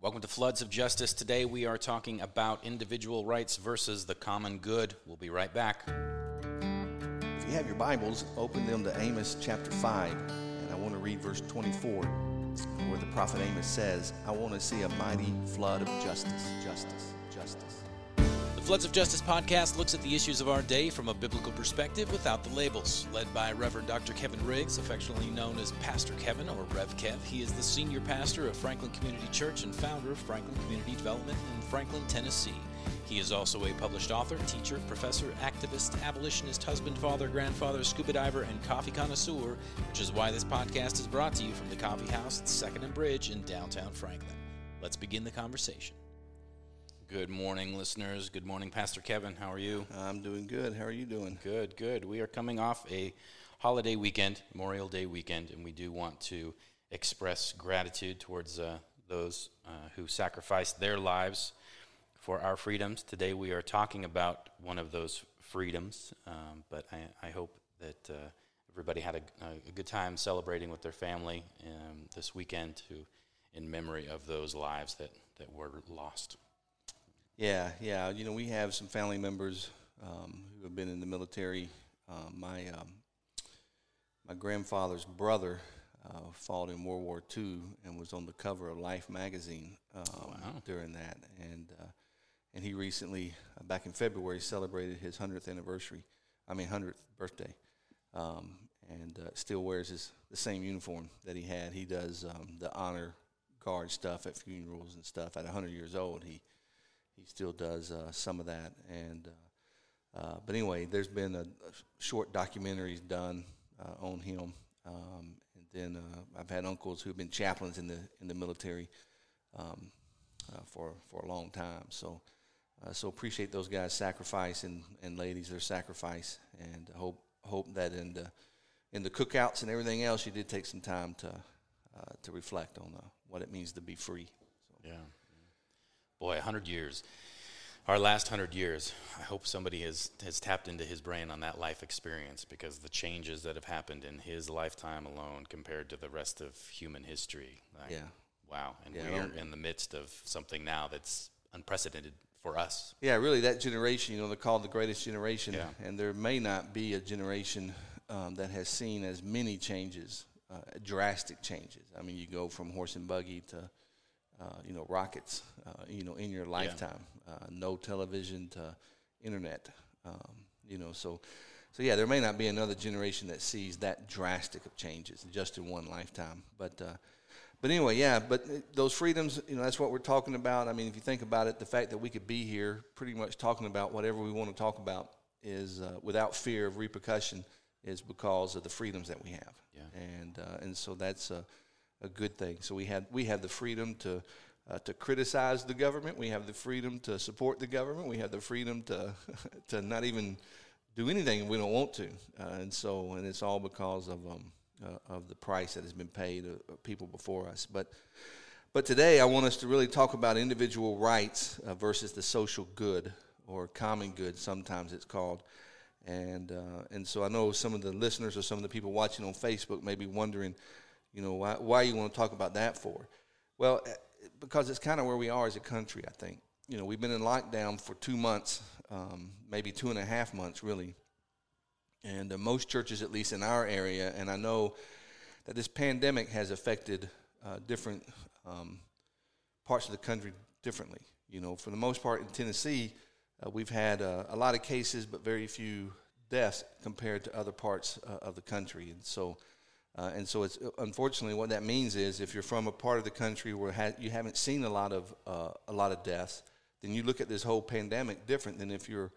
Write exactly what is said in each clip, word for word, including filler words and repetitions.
Welcome to Floods of Justice. Today we are talking about individual rights versus the common good. We'll be right back. If you have your Bibles, open them to Amos chapter five, and I want to read verse twenty-four, where the prophet Amos says, I want to see a mighty flood of justice, justice, justice. The Floods of Justice podcast looks at the issues of our day from a biblical perspective without the labels. Led by Reverend Doctor Kevin Riggs, affectionately known as Pastor Kevin or Rev Kev, he is the senior pastor of Franklin Community Church and founder of Franklin Community Development in Franklin, Tennessee. He is also a published author, teacher, professor, activist, abolitionist, husband, father, grandfather, scuba diver, and coffee connoisseur, which is why this podcast is brought to you from the coffee house at Second and Bridge in downtown Franklin. Let's begin the conversation. Good morning, listeners. Good morning, Pastor Kevin. How are you? I'm doing good. How are you doing? Good, good. We are coming off a holiday weekend, Memorial Day weekend, and we do want to express gratitude towards uh, those uh, who sacrificed their lives for our freedoms. Today we are talking about one of those freedoms, um, but I, I hope that uh, everybody had a, a good time celebrating with their family um, this weekend to, in memory of those lives that, that were lost. Yeah, yeah. You know, we have some family members um, who have been in the military. Uh, my um, my grandfather's brother uh, fought in World War Two and was on the cover of Life magazine um, wow. during that. And uh, And he recently, uh, back in February, celebrated his hundredth anniversary. I mean, hundredth birthday, um, and uh, still wears his the same uniform that he had. He does um, the honor guard stuff at funerals and stuff. At a hundred years old, he he still does uh, some of that. And uh, uh, but anyway, there's been a, a short documentaries done uh, on him, um, and then uh, I've had uncles who've been chaplains in the in the military um, uh, for for a long time. So. Uh, so appreciate those guys' sacrifice and, and ladies their sacrifice, and hope hope that in the in the cookouts and everything else, you did take some time to uh, to reflect on uh, what it means to be free. So. Yeah, boy, one hundred years, our last one hundred years. I hope somebody has has tapped into his brain on that life experience, because the changes that have happened in his lifetime alone compared to the rest of human history. Like, yeah, wow, and yeah, we're in the midst of something now that's unprecedented. For us. Yeah, really, that generation, you know, they're called the greatest generation, yeah. and there may not be a generation um, that has seen as many changes, uh, drastic changes. I mean, you go from horse and buggy to, uh, you know, rockets, uh, you know, in your lifetime. Yeah. Uh, no television to internet, um, you know, so, so yeah, there may not be another generation that sees that drastic of changes just in one lifetime, but, uh, But anyway, yeah, but those freedoms, you know, that's what we're talking about. I mean, if you think about it, the fact that we could be here pretty much talking about whatever we want to talk about is uh, without fear of repercussion is because of the freedoms that we have. Yeah. And uh, and so that's a, a good thing. So we have, we have the freedom to uh, to criticize the government. We have the freedom to support the government. We have the freedom to to not even do anything if we don't want to. Uh, and so and it's all because of um. Uh, of the price that has been paid of uh, people before us. But but today I want us to really talk about individual rights uh, versus the social good, or common good sometimes it's called. And uh, and so I know some of the listeners or some of the people watching on Facebook may be wondering, you know, why, why you want to talk about that for? Well, because it's kind of where we are as a country, I think. You know, we've been in lockdown for two months, um, maybe two and a half months really. And uh, most churches, at least in our area, and I know that this pandemic has affected uh, different um, parts of the country differently. You know, for the most part in Tennessee, uh, we've had uh, a lot of cases, but very few deaths compared to other parts uh, of the country. And so, uh, and so, it's unfortunately what that means is if you're from a part of the country where ha- you haven't seen a lot of uh, a lot of deaths, then you look at this whole pandemic different than if you're,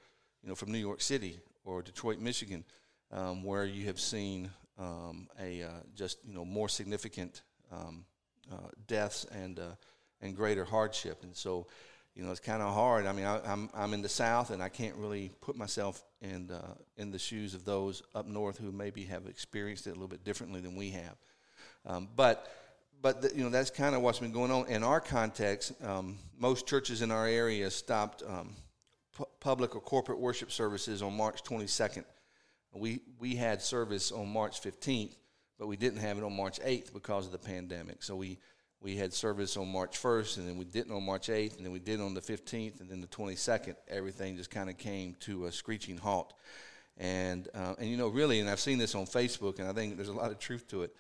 you know, from New York City or Detroit, Michigan, um, where you have seen um, a uh, just you know more significant um, uh, deaths and uh, and greater hardship, and so you know it's kind of hard. I mean, I, I'm I'm in the South, and I can't really put myself in uh, in the shoes of those up north who maybe have experienced it a little bit differently than we have. Um, but but the, you know that's kind of what's been going on in our context. Um, most churches in our area stopped. Um, public or corporate worship services on March twenty-second. We we had service on March fifteenth, but we didn't have it on March eighth because of the pandemic. So we We had service on March first, and then we didn't on March eighth, and then we did on the fifteenth, and then the twenty-second. Everything just kind of came to a screeching halt. And, uh, and you know, really, and I've seen this on Facebook, and I think there's a lot of truth to it,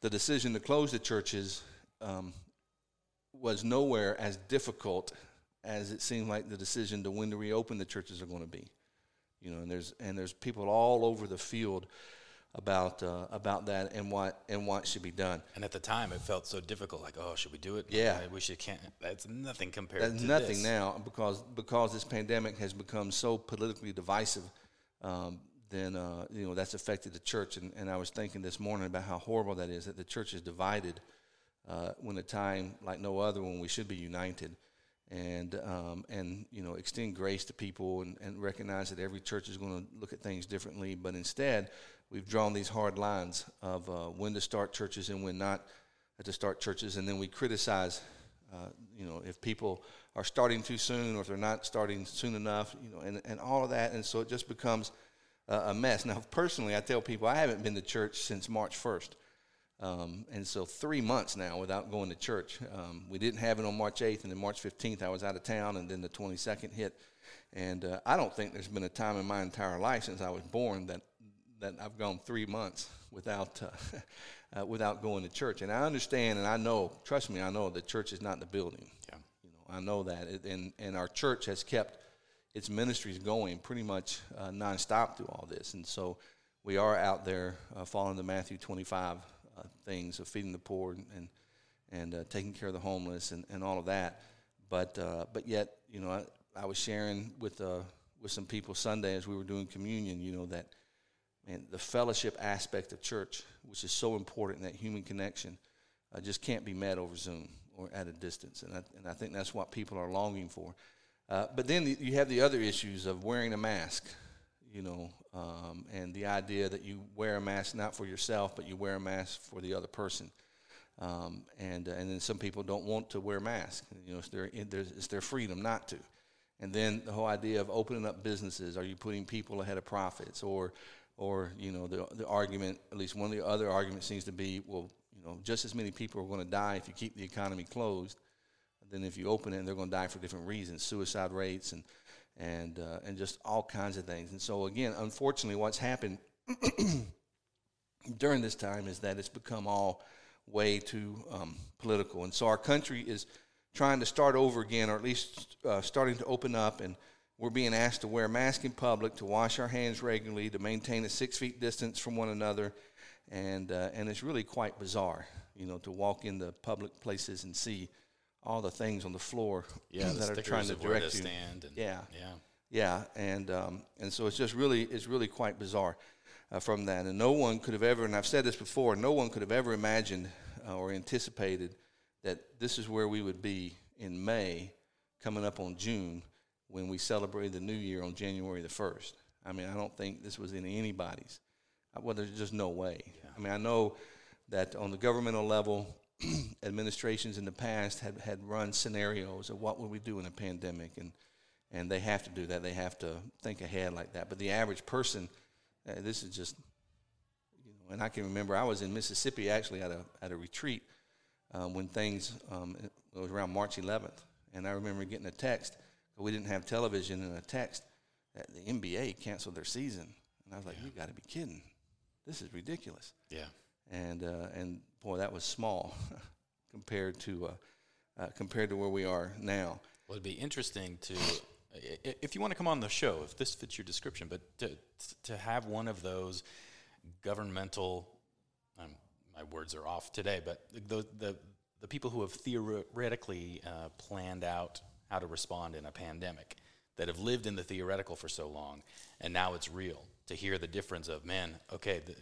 the decision to close the churches um, was nowhere as difficult as it seemed like the decision to when to reopen the churches are going to be. You know, and there's and there's people all over the field about uh, about that and what and what should be done. And at the time, it felt so difficult. Like, oh, should we do it? Yeah, we should. Can't. That's nothing compared. That's to nothing this. now because because this pandemic has become so politically divisive. Um, then uh, you know that's affected the church. And, and I was thinking this morning about how horrible that is. That the church is divided uh, when a time like no other when we should be united. And um, and you know extend grace to people and, and recognize that every church is going to look at things differently. But instead, we've drawn these hard lines of uh, when to start churches and when not to start churches, and then we criticize. Uh, you know, if people are starting too soon or if they're not starting soon enough. You know, and, and all of that, and so it just becomes uh, a mess. Now, personally, I tell people I haven't been to church since March first. Um, and so three months now without going to church. Um, we didn't have it on March eighth, and then March fifteenth I was out of town, and then the twenty-second hit. And uh, I don't think there's been a time in my entire life since I was born that that I've gone three months without uh, uh, without going to church. And I understand, and I know, trust me, I know the church is not the building. Yeah, you know, I know that, it, and and our church has kept its ministries going pretty much uh, nonstop through all this. And so we are out there uh, following the Matthew twenty-five. Things of feeding the poor and and, and uh, taking care of the homeless and, and all of that, but uh, but yet you know I, I was sharing with uh, with some people Sunday as we were doing communion, you know that man, the fellowship aspect of church, which is so important, that human connection uh, just can't be met over Zoom or at a distance, and I, and I think that's what people are longing for. Uh, but then you have the other issues of wearing a mask. You know, um, and the idea that you wear a mask not for yourself, but you wear a mask for the other person, um, and uh, and then some people don't want to wear masks. You know, it's their it's their freedom not to. And then the whole idea of opening up businesses: are you putting people ahead of profits, or or you know the the argument? At least one of the other arguments seems to be, well, you know, just as many people are going to die if you keep the economy closed, then if you open it, they're going to die for different reasons: suicide rates and. And uh, and just all kinds of things. And so, again, unfortunately, what's happened during this time is that it's become all way too um, political. And so our country is trying to start over again, or at least uh, starting to open up, and we're being asked to wear masks in public, to wash our hands regularly, to maintain a six-feet distance from one another. And, uh, and it's really quite bizarre, you know, to walk into public places and see all the things on the floor yeah, that the are trying to direct you. Stand and yeah, yeah, yeah, and um, and so it's just really it's really quite bizarre uh, from that. And no one could have ever, and I've said this before, no one could have ever imagined uh, or anticipated that this is where we would be in May, coming up on June, when we celebrated the New Year on January the first. I mean, I don't think this was in anybody's. Well, there's just no way. Yeah. I mean, I know that on the governmental level, administrations in the past had, had run scenarios of what would we do in a pandemic, and and they have to do that. They have to think ahead like that. But the average person, uh, this is just, you know, and I can remember I was in Mississippi actually at a at a retreat um, when things, um, it was around March eleventh, and I remember getting a text, but we didn't have television, and a text that the N B A canceled their season. And I was like, yeah. You got to be kidding. This is ridiculous. Yeah. And uh, and boy, that was small compared to uh, uh, compared to where we are now. Well, it'd be interesting to, if you want to come on the show, if this fits your description, but to to have one of those governmental, um, my words are off today, but the the the people who have theoretically uh, planned out how to respond in a pandemic, that have lived in the theoretical for so long, and now it's real. To hear the difference of, man, okay. The,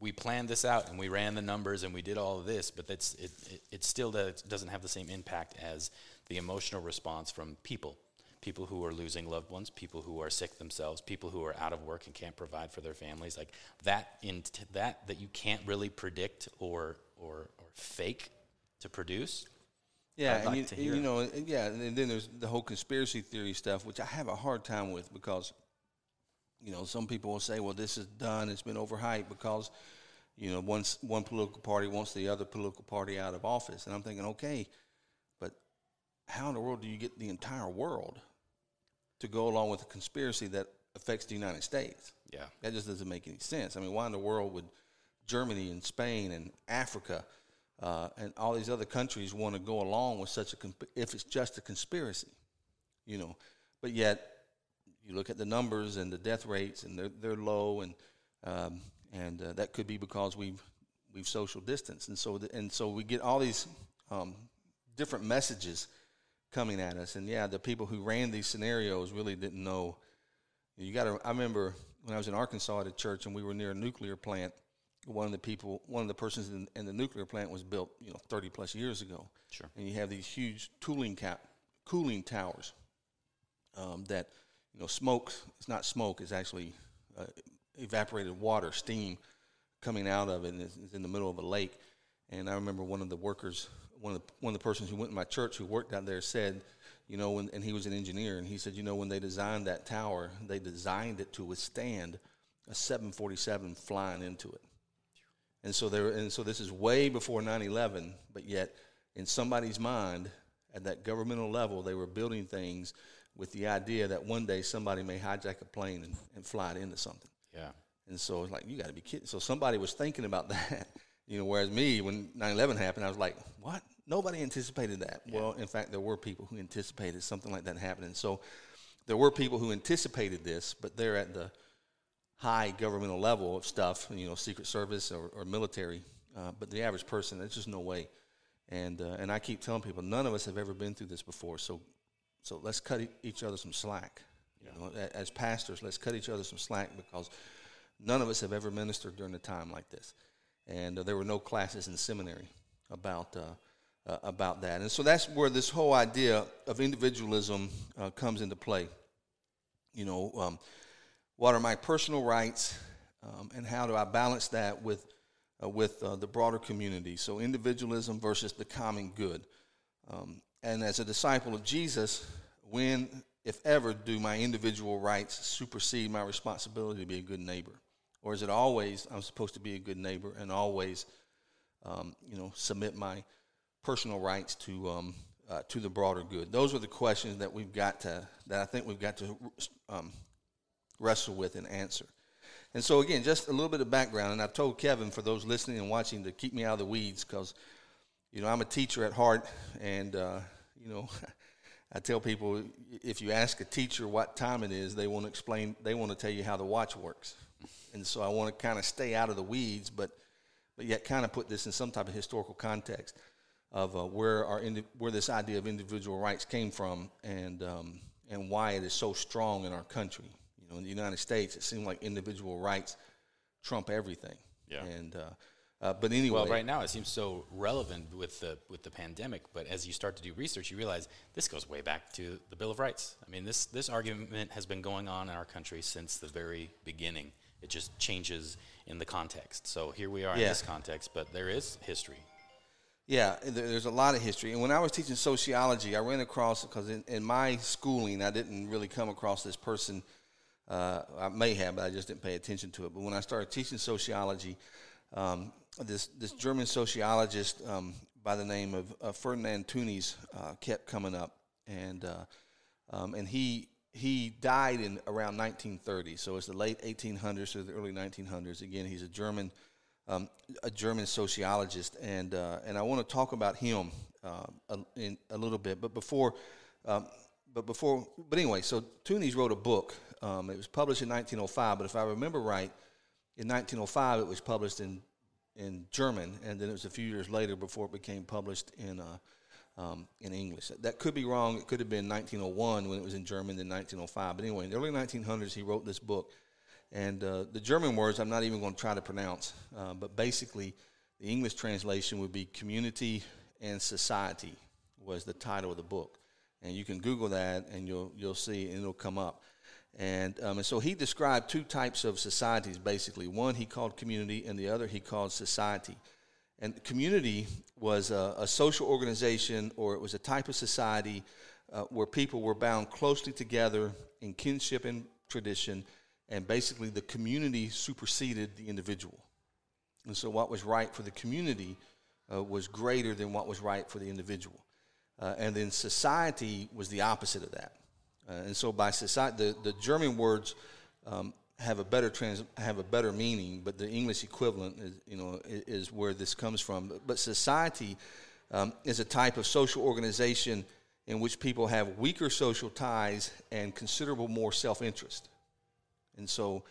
we planned this out, and we ran the numbers, and we did all of this, but that's it, it, it still does, doesn't have the same impact as the emotional response from people, people who are losing loved ones, people who are sick themselves, people who are out of work and can't provide for their families. Like that, in t- that that you can't really predict or or, or fake to produce. Yeah, like and you, you know, yeah, and then there's the whole conspiracy theory stuff, which I have a hard time with because, you know, some people will say, well, this is done. It's been overhyped because, You know, one, one political party wants the other political party out of office. And I'm thinking, okay, but how in the world do you get the entire world to go along with a conspiracy that affects the United States? Yeah. That just doesn't make any sense. I mean, why in the world would Germany and Spain and Africa uh, and all these other countries want to go along with such a comp- if it's just a conspiracy, you know? But yet you look at the numbers and the death rates, and they're, they're low, and um, and uh, that could be because we've we've social distanced, and so the, and so we get all these um, different messages coming at us. And yeah, the people who ran these scenarios really didn't know. You got to. I remember when I was in Arkansas at a church, and we were near a nuclear plant. One of the people, one of the persons in, in the nuclear plant was built, you know, thirty plus years ago. Sure. And you have these huge tooling cap, cooling towers um, that. You know, smoke, it's not smoke, it's actually uh, evaporated water, steam coming out of it, and it's, it's in the middle of a lake. And I remember one of the workers, one of the, one of the persons who went to my church who worked out there said, you know, when, and he was an engineer, and he said, you know, when they designed that tower, they designed it to withstand a seven forty-seven flying into it. And so there, and so this is way before nine eleven, but yet in somebody's mind, at that governmental level, they were building things with the idea that one day somebody may hijack a plane and, and fly it into something. Yeah. And so it's like, you got to be kidding. So somebody was thinking about that, you know, whereas me, when nine eleven happened, I was like, what? Nobody anticipated that. Yeah. Well, in fact, there were people who anticipated something like that happening. So there were people who anticipated this, but they're at the high governmental level of stuff, you know, Secret Service or, or military. Uh, but the average person, there's just no way. And uh, and I keep telling people, none of us have ever been through this before, so So let's cut each other some slack. Yeah. You know, as pastors, let's cut each other some slack, because none of us have ever ministered during a time like this. And uh, there were no classes in seminary about uh, uh, about that. And so that's where this whole idea of individualism uh, comes into play. You know, um, what are my personal rights, um, and how do I balance that with, uh, with uh, the broader community? So individualism versus the common good. Um And as a disciple of Jesus, when, if ever, do my individual rights supersede my responsibility to be a good neighbor? Or is it always I'm supposed to be a good neighbor and always, um, you know, submit my personal rights to um, uh, to the broader good? Those are the questions that we've got to, that I think we've got to um, wrestle with and answer. And so, again, just a little bit of background. And I've told Kevin, for those listening and watching, to keep me out of the weeds, because you know, I'm a teacher at heart, and, uh, you know, I tell people, if you ask a teacher what time it is, they want to explain, they want to tell you how the watch works. And so I want to kind of stay out of the weeds, but but yet kind of put this in some type of historical context of uh, where our indi- where this idea of individual rights came from, and um, and why it is so strong in our country. You know, in the United States, it seemed like individual rights trump everything. Yeah. And, uh Uh, but anyway, well, right now it seems so relevant with the with the pandemic. But as you start to do research, you realize this goes way back to the Bill of Rights. I mean, this this argument has been going on in our country since the very beginning. It just changes in the context. So here we are yeah. in this context, but there is history. Yeah, there's a lot of history. And when I was teaching sociology, I ran across, because in, in my schooling, I didn't really come across this person. Uh, I may have, but I just didn't pay attention to it. But when I started teaching sociology, um, This this German sociologist um, by the name of uh, Ferdinand Tönnies uh, kept coming up, and uh, um, and he he died in around nineteen thirty, so it's the late eighteen hundreds to the early nineteen hundreds. Again, he's a German um, a German sociologist, and uh, and I want to talk about him uh, a, in a little bit. But before, um, but before, but anyway, so Tönnies wrote a book. Um, it was published in nineteen oh five, but if I remember right, in nineteen oh five it was published in in German, and then it was a few years later before it became published in uh, um, in English. That could be wrong. It could have been nineteen oh one when it was in German, then nineteen oh five. But anyway, in the early nineteen hundreds, he wrote this book. And uh, the German words I'm not even going to try to pronounce, uh, but basically the English translation would be Community and Society was the title of the book. And you can Google that, and you'll you'll see, and it'll come up. And, um, and so he described two types of societies, basically. One he called community, and the other he called society. And community was a, a social organization, or it was a type of society uh, where people were bound closely together in kinship and tradition, and basically the community superseded the individual. And so what was right for the community uh, was greater than what was right for the individual. Uh, and then society was the opposite of that. Uh, and so by society, the, the German words um, have a better trans, have a better meaning, but the English equivalent is, you know, is, is where this comes from. But, but society um, is a type of social organization in which people have weaker social ties and considerable more self-interest. And so,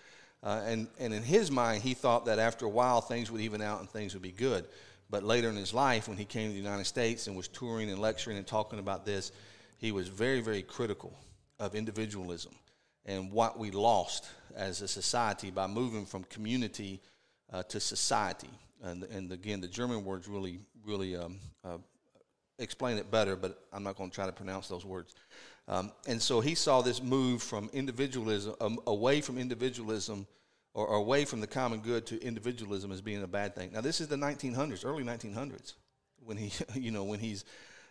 uh, and and in his mind, he thought that after a while things would even out and things would be good. But later in his life, when he came to the United States and was touring and lecturing and talking about this, he was very, very critical of individualism and what we lost as a society by moving from community uh, to society. And, and again, the German words really, really um, uh, explain it better, but I'm not going to try to pronounce those words. Um, and so he saw this move from individualism, um, away from individualism, or away from the common good to individualism as being a bad thing. Now, this is the nineteen hundreds, early nineteen hundreds, when he, you know, when he's,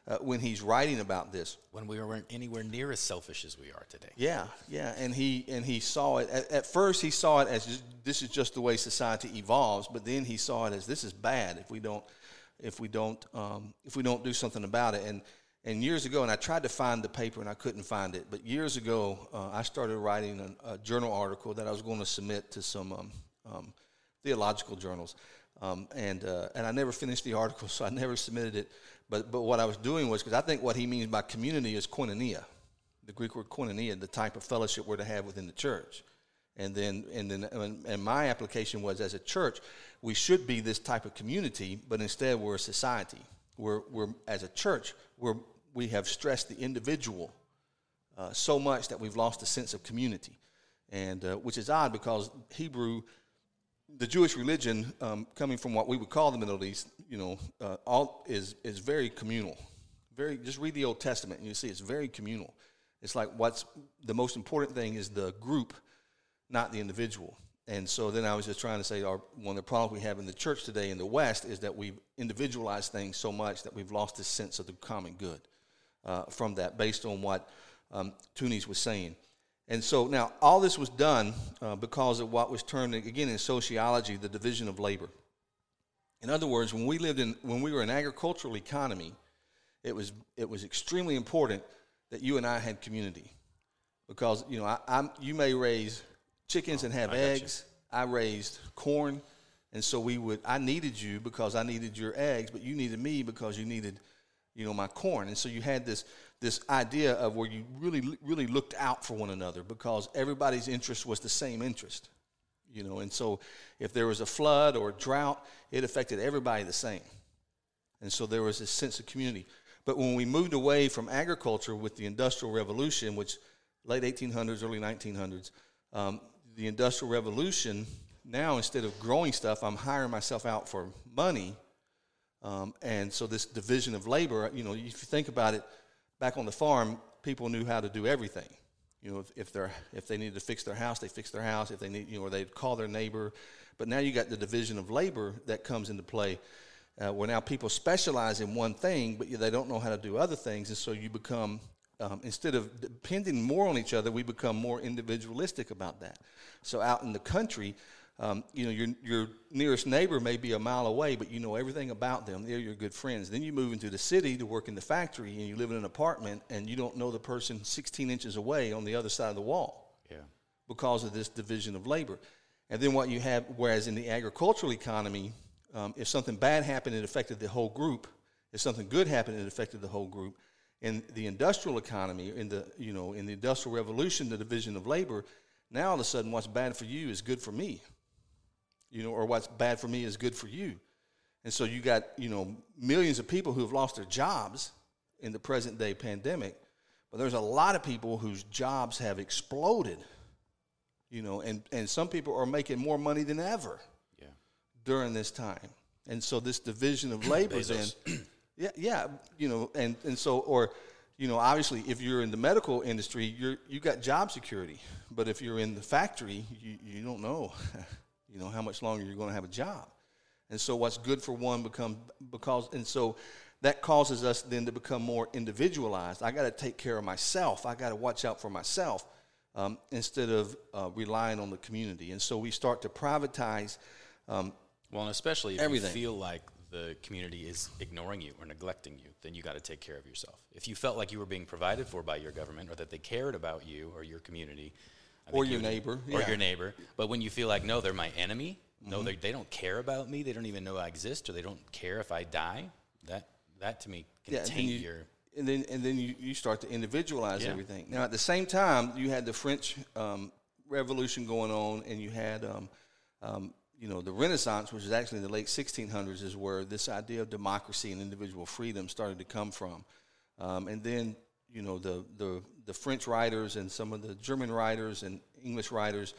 uh, when he's writing about this. When we weren't anywhere near as selfish as we are today. Yeah, yeah, and he and he saw it at, at first. He saw it as just, this is just the way society evolves, but then he saw it as this is bad if we don't, if we don't, um, if we don't do something about it. And and years ago, and I tried to find the paper and I couldn't find it, but years ago, uh, I started writing an, a journal article that I was going to submit to some um, um, theological journals, um, and uh, and I never finished the article, so I never submitted it, but but what I was doing was, because I think what he means by community is koinonia, the Greek word koinonia, the type of fellowship we're to have within the church, and then and then and, and my application was, as a church, we should be this type of community, but instead we're a society. We're we're as a church, we're We have stressed the individual uh, so much that we've lost a sense of community, and uh, which is odd because Hebrew, the Jewish religion, um, coming from what we would call the Middle East, you know, uh, all is is very communal. Very, just read the Old Testament and you see it's very communal. It's like what's the most important thing is the group, not the individual. And so then I was just trying to say, our, one of the problems we have in the church today in the West is that we've individualized things so much that we've lost this sense of the common good. Uh, from that, based on what um, Tönnies was saying. And so now all this was done uh, because of what was termed, again, in sociology, the division of labor. In other words, when we lived in, when we were an agricultural economy, it was it was extremely important that you and I had community, because you know I, I'm, you may raise chickens oh, and have I eggs. I raised corn, and so we would. I needed you because I needed your eggs, but you needed me because you needed. You know, my corn. And so you had this this idea of where you really, really looked out for one another because everybody's interest was the same interest, you know. And so if there was a flood or a drought, it affected everybody the same. And so there was this sense of community. But when we moved away from agriculture with the Industrial Revolution, which late eighteen hundreds, early nineteen hundreds, um, the Industrial Revolution, now instead of growing stuff, I'm hiring myself out for money. Um, and so this division of labor, you know, if you think about it, back on the farm, people knew how to do everything. You know, if, if they're if they needed to fix their house, they fixed their house. If they need, you know, or they'd call their neighbor. But now you got the division of labor that comes into play, uh, where now people specialize in one thing, but they don't know how to do other things. And so you become, um, instead of depending more on each other, we become more individualistic about that. So out in the country. Um, you know, your your nearest neighbor may be a mile away, but you know everything about them. They're your good friends. Then you move into the city to work in the factory, and you live in an apartment, and you don't know the person sixteen inches away on the other side of the wall. Yeah. Because of this division of labor. And then what you have, whereas in the agricultural economy, um, if something bad happened, it affected the whole group. If something good happened, it affected the whole group. In the industrial economy, in the you know, in the Industrial Revolution, the division of labor, now all of a sudden what's bad for you is good for me. You know, or what's bad for me is good for you. And so you got, you know, millions of people who have lost their jobs in the present day pandemic, but there's a lot of people whose jobs have exploded, you know, and, and some people are making more money than ever yeah. during this time. And so this division of labor then, yeah, yeah, you know, and, and so, or, you know, obviously if you're in the medical industry, you're, you got job security, but if you're in the factory, you, you don't know. You know, how much longer you're going to have a job. And so what's good for one becomes, because, and so that causes us then to become more individualized. I got to take care of myself. I got to watch out for myself um, instead of uh, relying on the community. And so we start to privatize um, Well, and especially if Everything. you feel like the community is ignoring you or neglecting you, then you got to take care of yourself. If you felt like you were being provided for by your government or that they cared about you or your community. I or your would, neighbor. Or yeah. your neighbor. But when you feel like, no, they're my enemy. Mm-hmm. No, they they don't care about me. They don't even know I exist, or they don't care if I die. That, that to me, can yeah, taint you, your... And then and then you, you start to individualize yeah. everything. Now, at the same time, you had the French um, Revolution going on, and you had... Um, um, you know, the Renaissance, which is actually in the late sixteen hundreds, is where this idea of democracy and individual freedom started to come from. Um, and then, you know, the, the the French writers and some of the German writers and English writers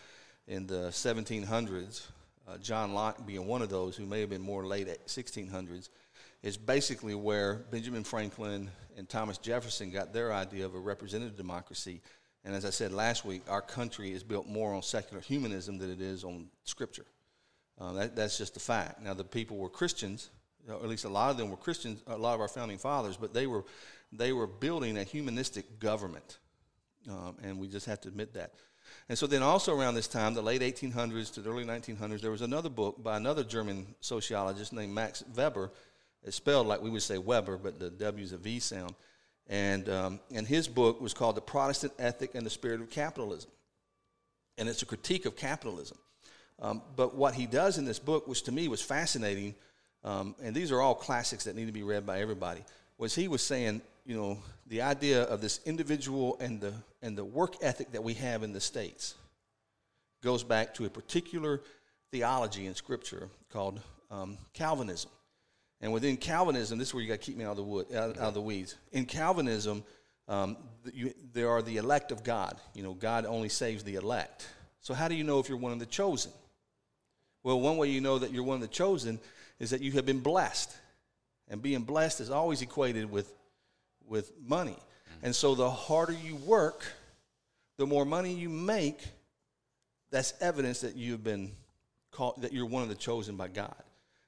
in the seventeen hundreds, uh, John Locke being one of those, who may have been more late at sixteen hundreds, is basically where Benjamin Franklin and Thomas Jefferson got their idea of a representative democracy. And as I said last week, our country is built more on secular humanism than it is on Scripture. Uh, that, that's just a fact. Now, the people were Christians, or at least a lot of them were Christians, a lot of our founding fathers, but they were they were building a humanistic government, um, and we just have to admit that. And so then also around this time, the late eighteen hundreds to the early nineteen hundreds, there was another book by another German sociologist named Max Weber. It's spelled like we would say Weber, but the W's a V sound. And, um, and his book was called The Protestant Ethic and the Spirit of Capitalism, and it's a critique of capitalism. Um, but what he does in this book, which to me was fascinating, um, and these are all classics that need to be read by everybody, was he was saying, you know, the idea of this individual and the and the work ethic that we have in the States goes back to a particular theology in Scripture called um, Calvinism. And within Calvinism, this is where you got to keep me out of the wood, out, out of the weeds. In Calvinism, um, you, there are the elect of God. You know, God only saves the elect. So how do you know if you're one of the chosen? Well, one way you know that you're one of the chosen is that you have been blessed. And being blessed is always equated with, with money. Mm-hmm. And so the harder you work, the more money you make, that's evidence that you've been called, that you're one of the chosen by God.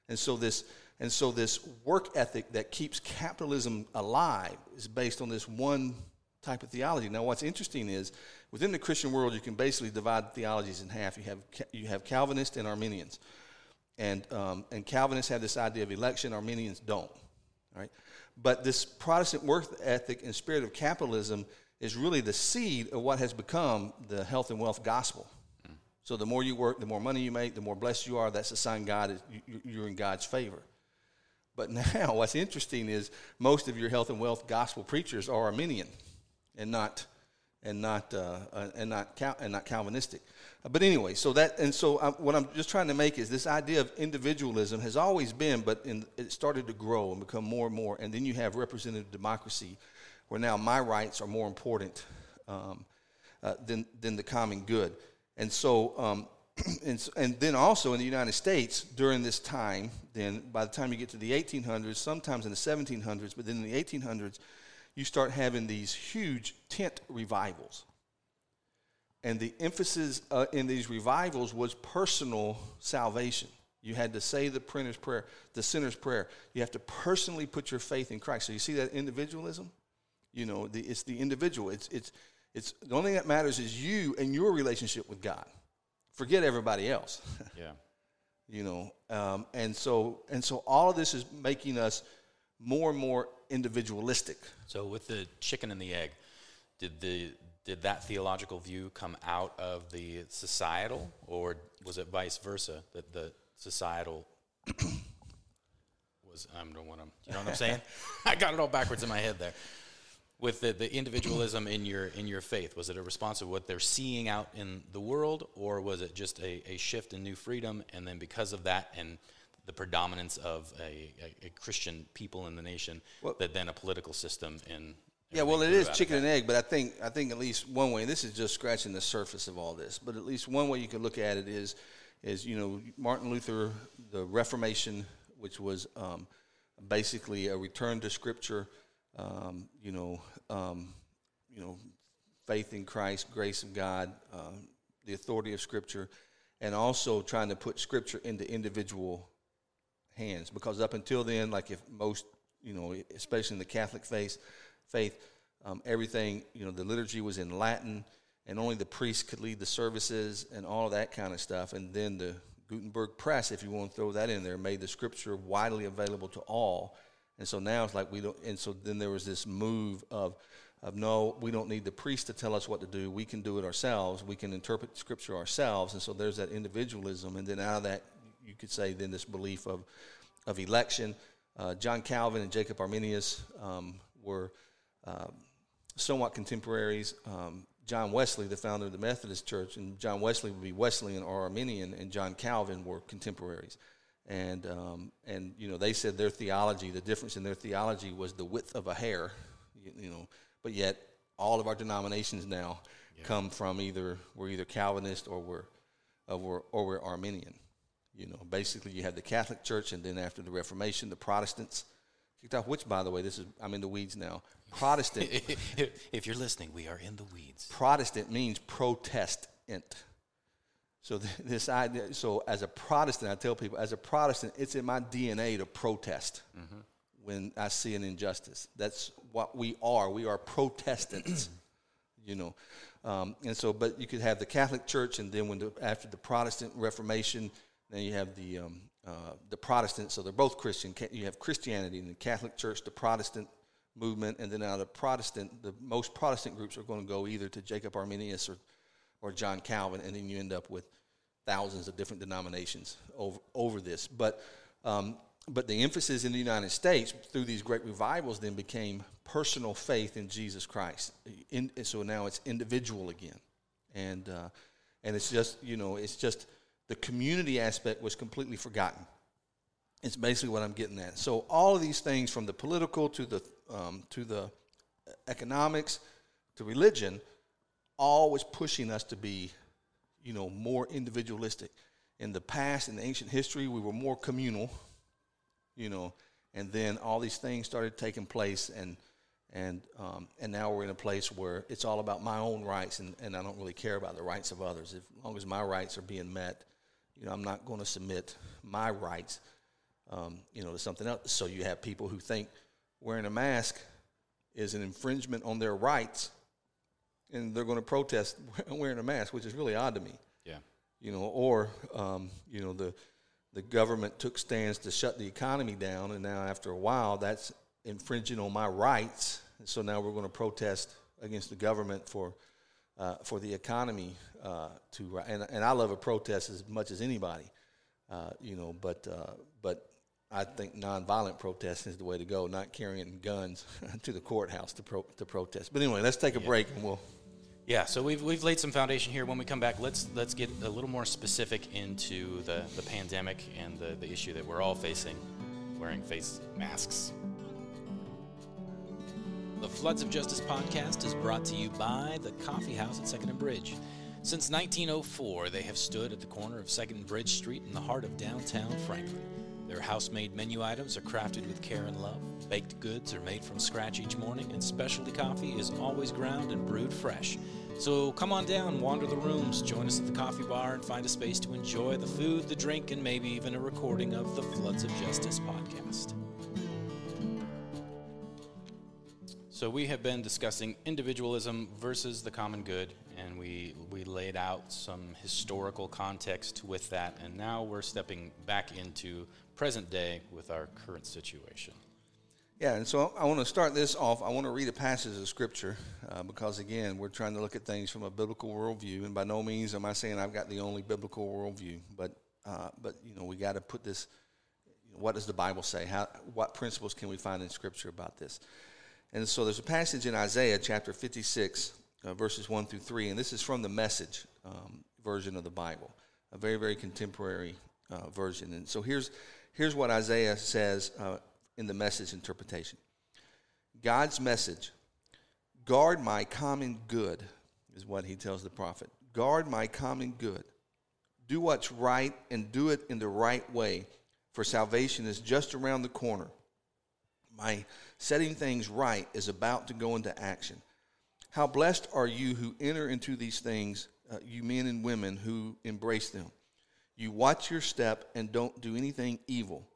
And so this and so this work ethic that keeps capitalism alive is based on this one type of theology. Now, what's interesting is within the Christian world, you can basically divide theologies in half. You have you have Calvinists and Arminians, and um, and Calvinists have this idea of election. Arminians don't, right? But this Protestant work ethic and spirit of capitalism is really the seed of what has become the health and wealth gospel. Mm. So the more you work, the more money you make, the more blessed you are. That's a sign God is you're in God's favor. But now, what's interesting is most of your health and wealth gospel preachers are Arminian. And not, and not, uh, and not, Cal- and not Calvinistic. But anyway, so that, and so I, what I'm just trying to make is this idea of individualism has always been, but in, it started to grow and become more and more. And then you have representative democracy, where now my rights are more important um, uh, than than the common good. And so, um, and so, and then also in the United States during this time, then by the time you get to the eighteen hundreds, sometimes in the seventeen hundreds, but then in the eighteen hundreds. You start having these huge tent revivals. And the emphasis uh, in these revivals was personal salvation. You had to say the printer's prayer, the sinner's prayer. You have to personally put your faith in Christ. So you see that individualism? You know, the, it's the individual. It's it's it's the only thing that matters is you and your relationship with God. Forget everybody else. Yeah. You know, um, and so and so all of this is making us more and more individualistic. So with the chicken and the egg, did the did that theological view come out of the societal, or was it vice versa, that the societal was, I don't want to, you know what I'm saying? I got it all backwards in my head there. With the, the individualism in your in your faith, was it a response to what they're seeing out in the world, or was it just a, a shift in new freedom, and then because of that and the predominance of a, a, a Christian people in the nation, well, that then a political system in yeah, well, it is chicken and egg, but I think I think at least one way, and this is just scratching the surface of all this, but at least one way you could look at it is, is you know, Martin Luther, the Reformation, which was um, basically a return to Scripture, um, you know, um, you know, faith in Christ, grace of God, uh, the authority of Scripture, and also trying to put Scripture into individual hands, because up until then, like if most, you know, especially in the Catholic faith, faith, um, everything, you know, the liturgy was in Latin, and only the priest could lead the services and all of that kind of stuff, and then the Gutenberg Press, if you want to throw that in there, made the scripture widely available to all. And so now it's like we don't, and so then there was this move of, of no, we don't need the priest to tell us what to do. We can do it ourselves. We can interpret scripture ourselves. And so there's that individualism. And then out of that, you could say then this belief of, of election. Uh, John Calvin and Jacob Arminius um, were uh, somewhat contemporaries. Um, John Wesley, the founder of the Methodist Church, and John Wesley would be Wesleyan or Arminian, and John Calvin were contemporaries. And, um, and you know, they said their theology, the difference in their theology was the width of a hair, you, you know, but yet all of our denominations now yeah. come from either, we're either Calvinist or we're, uh, we're, or we're Arminian. You know, basically you had the Catholic Church, and then after the Reformation, the Protestants kicked off, which, by the way, this is, I'm in the weeds now. Protestant. If you're listening, we are in the weeds. Protestant means protestant. So this idea, so as a Protestant, I tell people, as a Protestant, it's in my D N A to protest mm-hmm. when I see an injustice. That's what we are. We are Protestants, you know. Um, and so, but you could have the Catholic Church, and then when the, after the Protestant Reformation, then you have the um, uh, the Protestants. So they're both Christian. You have Christianity and the Catholic Church, the Protestant movement, and then out of Protestant, the most Protestant groups are going to go either to Jacob Arminius or. or John Calvin, and then you end up with thousands of different denominations over, over this. But um, but the emphasis in the United States through these great revivals then became personal faith in Jesus Christ. In, so now it's individual again. And uh, and it's just, you know, it's just the community aspect was completely forgotten. It's basically what I'm getting at. So all of these things, from the political to the um, to the economics to religion, always pushing us to be, you know, more individualistic. In the past, in the ancient history, we were more communal, you know, and then all these things started taking place, and and um, and now we're in a place where it's all about my own rights, and, and I don't really care about the rights of others. If, as long as my rights are being met, you know, I'm not going to submit my rights, um, you know, to something else. So you have people who think wearing a mask is an infringement on their rights, and they're going to protest wearing a mask, which is really odd to me. Yeah, you know, or um, you know, the the government took stands to shut the economy down, and now after a while, that's infringing on my rights. And so now we're going to protest against the government for uh, for the economy uh, to. And and I love a protest as much as anybody, uh, you know. But uh, but I think nonviolent protest is the way to go, not carrying guns to the courthouse to pro- to protest. But anyway, let's take a yeah. break, and we'll. Yeah, so we've we've laid some foundation here. When we come back, let's let's get a little more specific into the, the pandemic and the, the issue that we're all facing, wearing face masks. The Floods of Justice podcast is brought to you by the Coffee House at Second and Bridge. Since nineteen oh four, they have stood at the corner of Second and Bridge Street in the heart of downtown Franklin. Their house-made menu items are crafted with care and love. Baked goods are made from scratch each morning, and specialty coffee is always ground and brewed fresh. So come on down, wander the rooms, join us at the coffee bar, and find a space to enjoy the food, the drink, and maybe even a recording of the Floods of Justice podcast. So we have been discussing individualism versus the common good, and we, we laid out some historical context with that, and now we're stepping back into present day with our current situation. Yeah, and so I want to start this off. I want to read a passage of Scripture uh, because, again, we're trying to look at things from a biblical worldview, and by no means am I saying I've got the only biblical worldview, but, uh, but you know, we got to put this, you know, what does the Bible say? How, what principles can we find in Scripture about this? And so there's a passage in Isaiah chapter fifty-six, uh, verses one through three, and this is from the Message um, version of the Bible, a very, very contemporary uh, version. And so here's, here's what Isaiah says uh, in the Message interpretation. God's message, guard my common good, is what he tells the prophet. Guard my common good. Do what's right and do it in the right way, for salvation is just around the corner. My setting things right is about to go into action. How blessed are you who enter into these things, uh, you men and women who embrace them. You watch your step and don't do anything evil.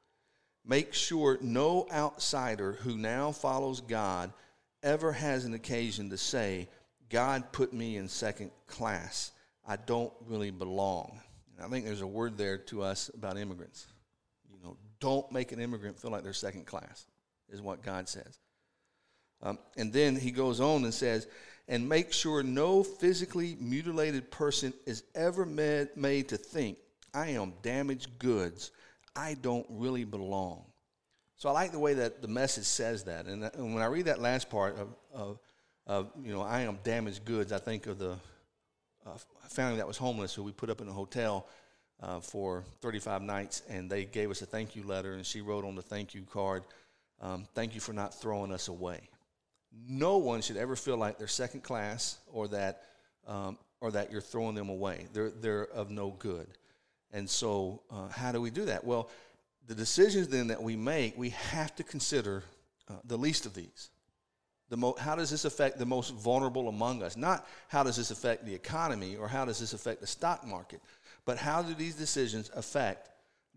Make sure no outsider who now follows God ever has an occasion to say, God put me in second class. I don't really belong. And I think there's a word there to us about immigrants. You know, don't make an immigrant feel like they're second class, is what God says. Um, and then he goes on and says, and make sure no physically mutilated person is ever made, made to think, I am damaged goods. I don't really belong. So I like the way that the message says that. And, that, and when I read that last part of, of, of, you know, I am damaged goods, I think of the uh, family that was homeless who we put up in a hotel uh, for thirty-five nights, and they gave us a thank you letter, and she wrote on the thank you card, um, thank you for not throwing us away. No one should ever feel like they're second class or that um, or that you're throwing them away. They're they're of no good. And so uh, how do we do that? Well, the decisions then that we make, we have to consider uh, the least of these. The mo- how does this affect the most vulnerable among us? Not how does this affect the economy or how does this affect the stock market, but how do these decisions affect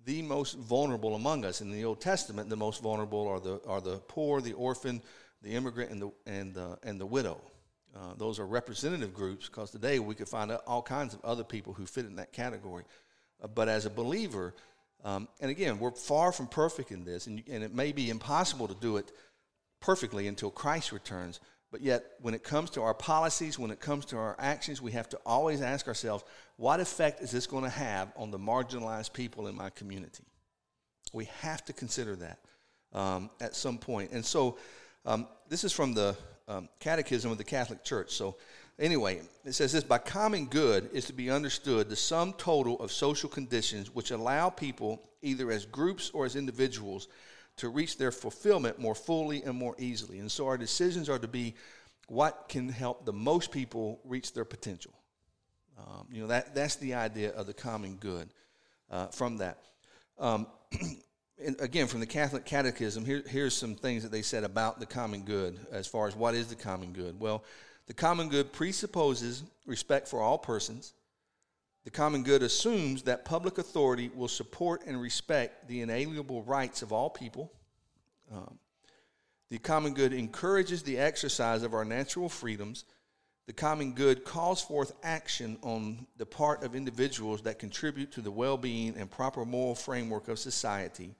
the most vulnerable among us? In the Old Testament, the most vulnerable are the are the poor, the orphan, the immigrant, and the and the, and the widow. Uh, those are representative groups because today we could find out all kinds of other people who fit in that category. Uh, but as a believer, um, and again, we're far from perfect in this, and, you, and it may be impossible to do it perfectly until Christ returns. But yet, when it comes to our policies, when it comes to our actions, we have to always ask ourselves, what effect is this going to have on the marginalized people in my community? We have to consider that um, at some point. And so, Um, this is from the um, Catechism of the Catholic Church. So anyway, it says this, by common good is to be understood the sum total of social conditions which allow people, either as groups or as individuals, to reach their fulfillment more fully and more easily. And so our decisions are to be what can help the most people reach their potential. Um, you know, that that's the idea of the common good uh, from that. Um And again, from the Catholic Catechism, here, here's some things that they said about the common good as far as what is the common good. Well, the common good presupposes respect for all persons. The common good assumes that public authority will support and respect the inalienable rights of all people. Um, the common good encourages the exercise of our natural freedoms. The common good calls forth action on the part of individuals that contribute to the well-being and proper moral framework of society.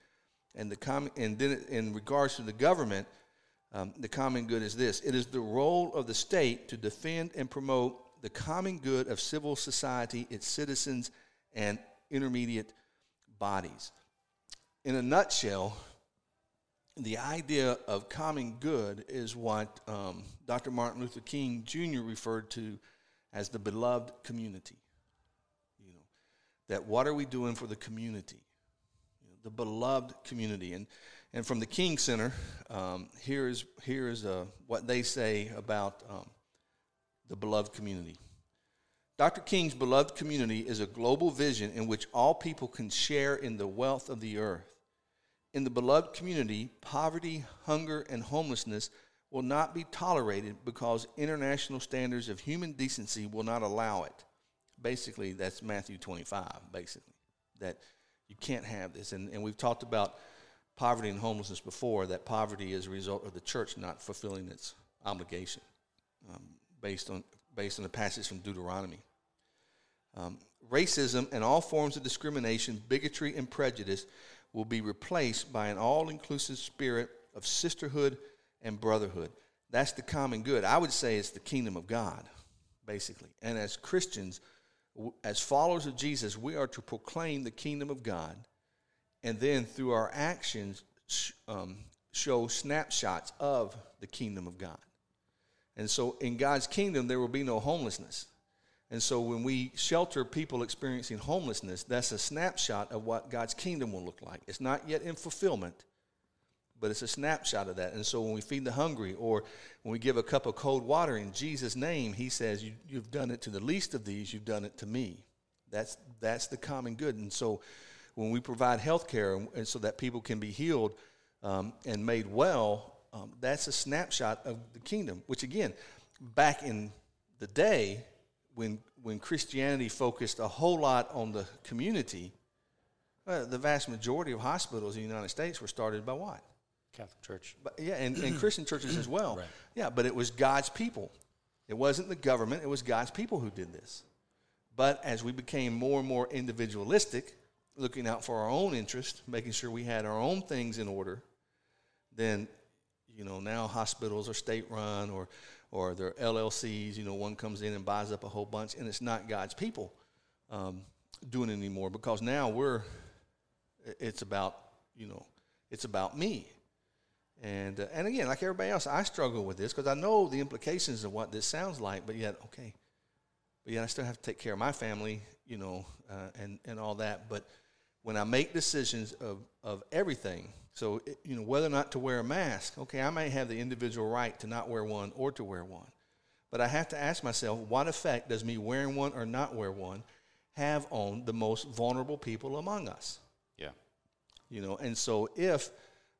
And the com- and then in regards to the government, um, the common good is this. It is the role of the state to defend and promote the common good of civil society, its citizens, and intermediate bodies. In a nutshell, the idea of common good is what um, Doctor Martin Luther King Junior referred to as the beloved community. You know, that what are we doing for the community? The beloved community, and and from the King Center, um, here is here is uh, what they say about um, the beloved community. Doctor King's beloved community is a global vision in which all people can share in the wealth of the earth. In the beloved community, poverty, hunger, and homelessness will not be tolerated because international standards of human decency will not allow it. Basically, that's Matthew twenty-five, basically, that you can't have this. And, and we've talked about poverty and homelessness before, that poverty is a result of the church not fulfilling its obligation um, based on based on the passage from Deuteronomy. Um, racism and all forms of discrimination, bigotry, and prejudice will be replaced by an all-inclusive spirit of sisterhood and brotherhood. That's the common good. I would say it's the kingdom of God, basically. And as Christians, as followers of Jesus, we are to proclaim the kingdom of God, and then through our actions um, show snapshots of the kingdom of God. And so in God's kingdom, there will be no homelessness. And so when we shelter people experiencing homelessness, that's a snapshot of what God's kingdom will look like. It's not yet in fulfillment, but it's a snapshot of that. And so when we feed the hungry or when we give a cup of cold water in Jesus' name, he says, you, you've done it to the least of these, you've done it to me. That's that's the common good. And so when we provide health care and, and so that people can be healed um, and made well, um, that's a snapshot of the kingdom, which again, back in the day, When when Christianity focused a whole lot on the community, uh, the vast majority of hospitals in the United States were started by what? Catholic Church. But, yeah, and, and Christian churches as well. Right. Yeah, but it was God's people. It wasn't the government. It was God's people who did this. But as we became more and more individualistic, looking out for our own interest, making sure we had our own things in order, then, you know, now hospitals are state-run or or they're L L Cs. You know, one comes in and buys up a whole bunch, and it's not God's people um, doing it anymore, because now we're, it's about, you know, it's about me. And, uh, and again, like everybody else, I struggle with this because I know the implications of what this sounds like, but yet, okay, but yet I still have to take care of my family, you know, uh, and, and all that. But when I make decisions of, of everything, so, it, you know, whether or not to wear a mask, okay, I may have the individual right to not wear one or to wear one, but I have to ask myself, what effect does me wearing one or not wear one have on the most vulnerable people among us? Yeah. You know, and so if...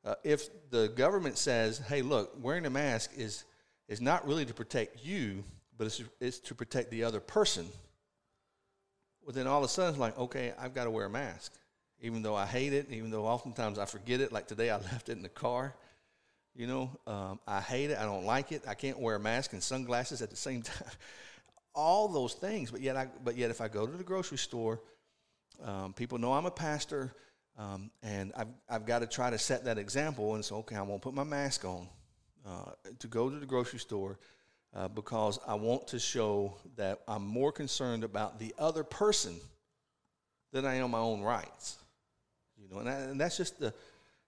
Uh, if the government says, hey, look, wearing a mask is is not really to protect you, but it's, it's to protect the other person, well, then all of a sudden it's like, okay, I've got to wear a mask, even though I hate it, even though oftentimes I forget it. Like today I left it in the car, you know. Um, I hate it. I don't like it. I can't wear a mask and sunglasses at the same time. All those things, but yet I, but yet if I go to the grocery store, um, people know I'm a pastor, Um, and I've, I've got to try to set that example. And so, okay, I'm going to put my mask on uh, to go to the grocery store uh, because I want to show that I'm more concerned about the other person than I am my own rights. You know, and, I, and that's just the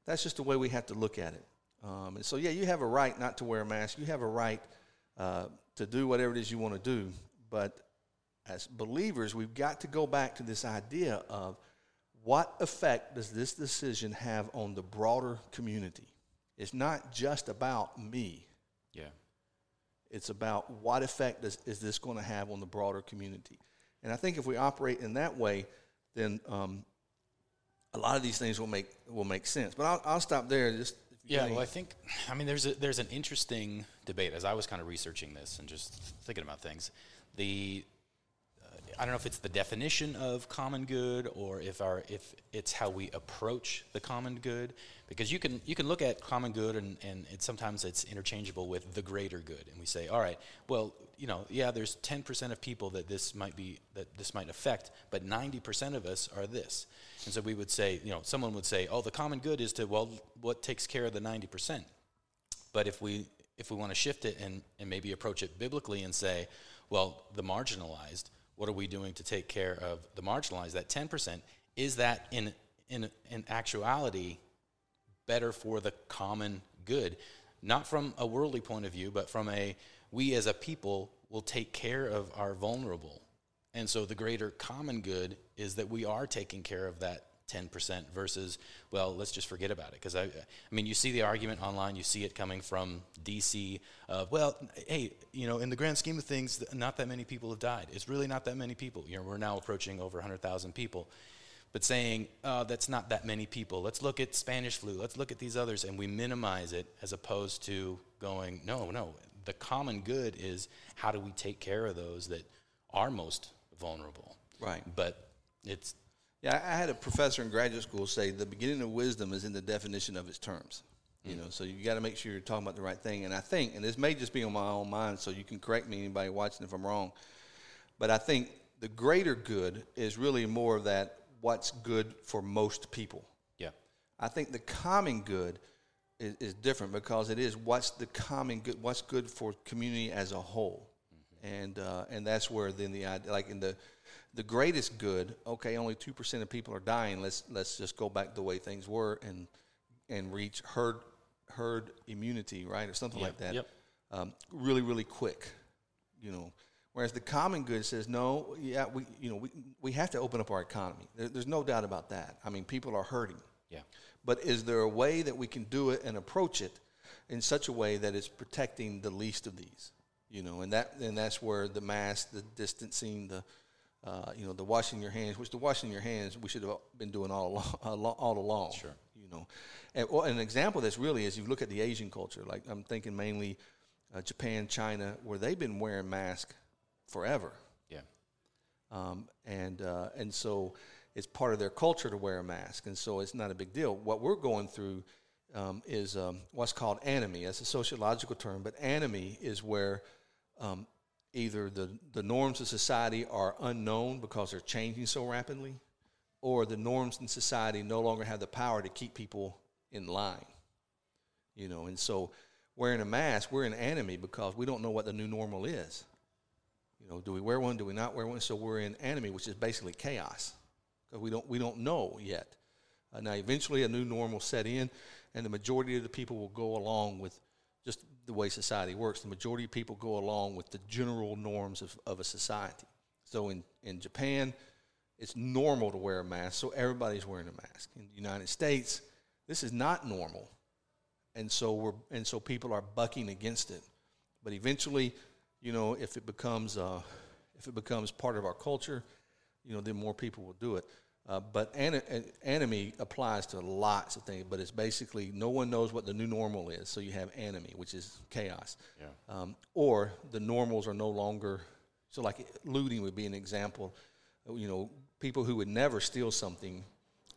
that's just the way we have to look at it. Um, and so, yeah, you have a right not to wear a mask. You have a right uh, to do whatever it is you want to do. But as believers, we've got to go back to this idea of, what effect does this decision have on the broader community? It's not just about me. Yeah. It's about what effect is, is this going to have on the broader community? And I think if we operate in that way, then um, a lot of these things will make will make sense. But I'll, I'll stop there. Just yeah. Well, I think I mean there's a, there's an interesting debate as I was kind of researching this and just thinking about things. The I don't know if it's the definition of common good or if our if it's how we approach the common good, because you can you can look at common good and, and it, sometimes it's interchangeable with the greater good, and we say, all right, well, you know, yeah, there's ten percent of people that this might be that this might affect, but ninety percent of us are this. And so we would say, you know, someone would say, oh, the common good is to, well, what takes care of the ninety percent? But if we if we want to shift it and, and maybe approach it biblically and say, well, the marginalized, what are we doing to take care of the marginalized? That ten percent, is that in in in actuality better for the common good? Not from a worldly point of view, but from a, we as a people will take care of our vulnerable. And so the greater common good is that we are taking care of that ten percent versus, well, let's just forget about it. Because, I I mean, you see the argument online, you see it coming from D C of, well, hey, you know, in the grand scheme of things, not that many people have died. It's really not that many people. You know, we're now approaching over one hundred thousand people. But saying, oh, that's not that many people. Let's look at Spanish flu. Let's look at these others. And we minimize it as opposed to going, no, no. The common good is how do we take care of those that are most vulnerable. Right. But it's... Yeah, I had a professor in graduate school say the beginning of wisdom is in the definition of its terms. You mm-hmm. know, so you got to make sure you're talking about the right thing. And I think, and this may just be on my own mind, so you can correct me, anybody watching, if I'm wrong, but I think the greater good is really more of that what's good for most people. Yeah. I think the common good is, is different because it is what's the common good, what's good for community as a whole. Mm-hmm. And uh, and that's where then the idea, like in the... The greatest good, okay, only two percent of people are dying. Let's let's just go back the way things were and and reach herd herd immunity, right, or something yep, like that. Yep. Um, really, really quick, you know. Whereas the common good says, no, yeah, we you know we we have to open up our economy. There, there's no doubt about that. I mean, people are hurting. Yeah. But is there a way that we can do it and approach it in such a way that it's protecting the least of these, you know? And that and that's where the mask, the distancing, the Uh, you know, the washing your hands, which the washing your hands we should have been doing all along. All along sure. You know, and well, an example of this really is you look at the Asian culture. Like I'm thinking mainly uh, Japan, China, where they've been wearing masks forever. Yeah. Um, and uh, and so it's part of their culture to wear a mask, and so it's not a big deal. What we're going through um, is um, what's called anomie. That's a sociological term, but anomie is where um, either the, the norms of society are unknown because they're changing so rapidly, or the norms in society no longer have the power to keep people in line. You know, and so wearing a mask, we're an enemy because we don't know what the new normal is. You know, do we wear one? Do we not wear one? So we're in enemy, which is basically chaos, because we don't we don't know yet. Uh, now, eventually, a new normal set in, and the majority of the people will go along with just the way society works. The majority of people go along with the general norms of, of a society. So in, in Japan, it's normal to wear a mask, so everybody's wearing a mask. In the United States, this is not normal, and so we're and so people are bucking against it. But eventually, you know, if it becomes uh, if it becomes part of our culture, you know, then more people will do it. Uh, but an, an enemy applies to lots of things, but it's basically no one knows what the new normal is, so you have enemy, which is chaos. Yeah. Um, or the normals are no longer, so like looting would be an example. You know, people who would never steal something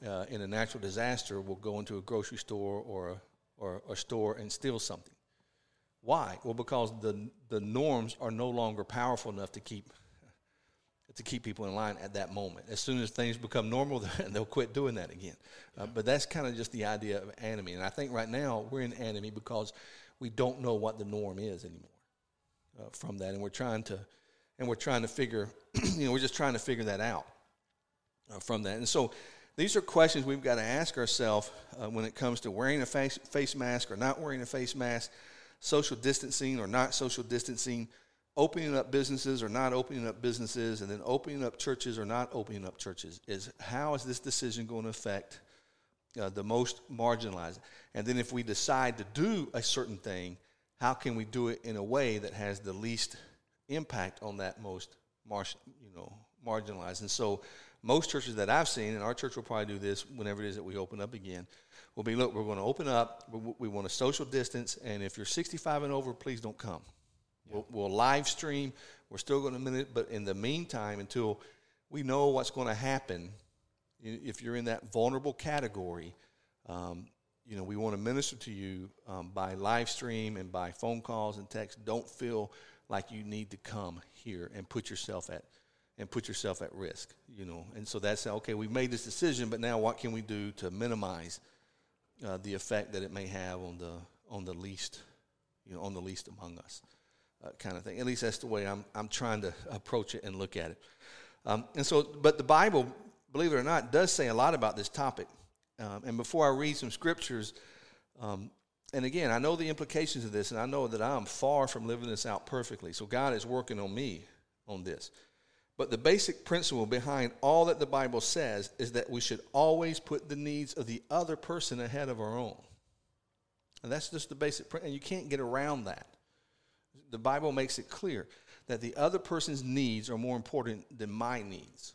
uh, in a natural disaster will go into a grocery store or a, or a store and steal something. Why? Well, because the the norms are no longer powerful enough to keep to keep people in line at that moment. As soon as things become normal, they'll quit doing that again. Yeah. Uh, but that's kind of just the idea of enemy. And I think right now we're in enemy because we don't know what the norm is anymore uh, from that, and we're trying to and we're trying to figure, you know, we're just trying to figure that out uh, from that. And so these are questions we've got to ask ourselves uh, when it comes to wearing a face, face mask or not wearing a face mask, social distancing or not social distancing, opening up businesses or not opening up businesses, and then opening up churches or not opening up churches. Is how is this decision going to affect uh, the most marginalized? And then if we decide to do a certain thing, how can we do it in a way that has the least impact on that most mar- you know, marginalized? And so most churches that I've seen, and our church will probably do this whenever it is that we open up again, will be, look, we're going to open up, we, we want to social distance, and if you're sixty-five and over, please don't come. Yeah. We'll, we'll live stream. We're still going to minute, but in the meantime, until we know what's going to happen, if you're in that vulnerable category, um, you know, we want to minister to you um, by live stream and by phone calls and text. Don't feel like you need to come here and put yourself at and put yourself at risk, you know. And so that's okay. We've made this decision, but now what can we do to minimize uh, the effect that it may have on the on the least, you know, on the least among us. Uh, kind of thing. At least that's the way I'm I'm trying to approach it and look at it. Um, and so, but the Bible, believe it or not, does say a lot about this topic. Um, and before I read some scriptures, um, and again, I know the implications of this, and I know that I'm far from living this out perfectly. So God is working on me on this. But the basic principle behind all that the Bible says is that we should always put the needs of the other person ahead of our own. And that's just the basic principle, and you can't get around that. The Bible makes it clear that the other person's needs are more important than my needs.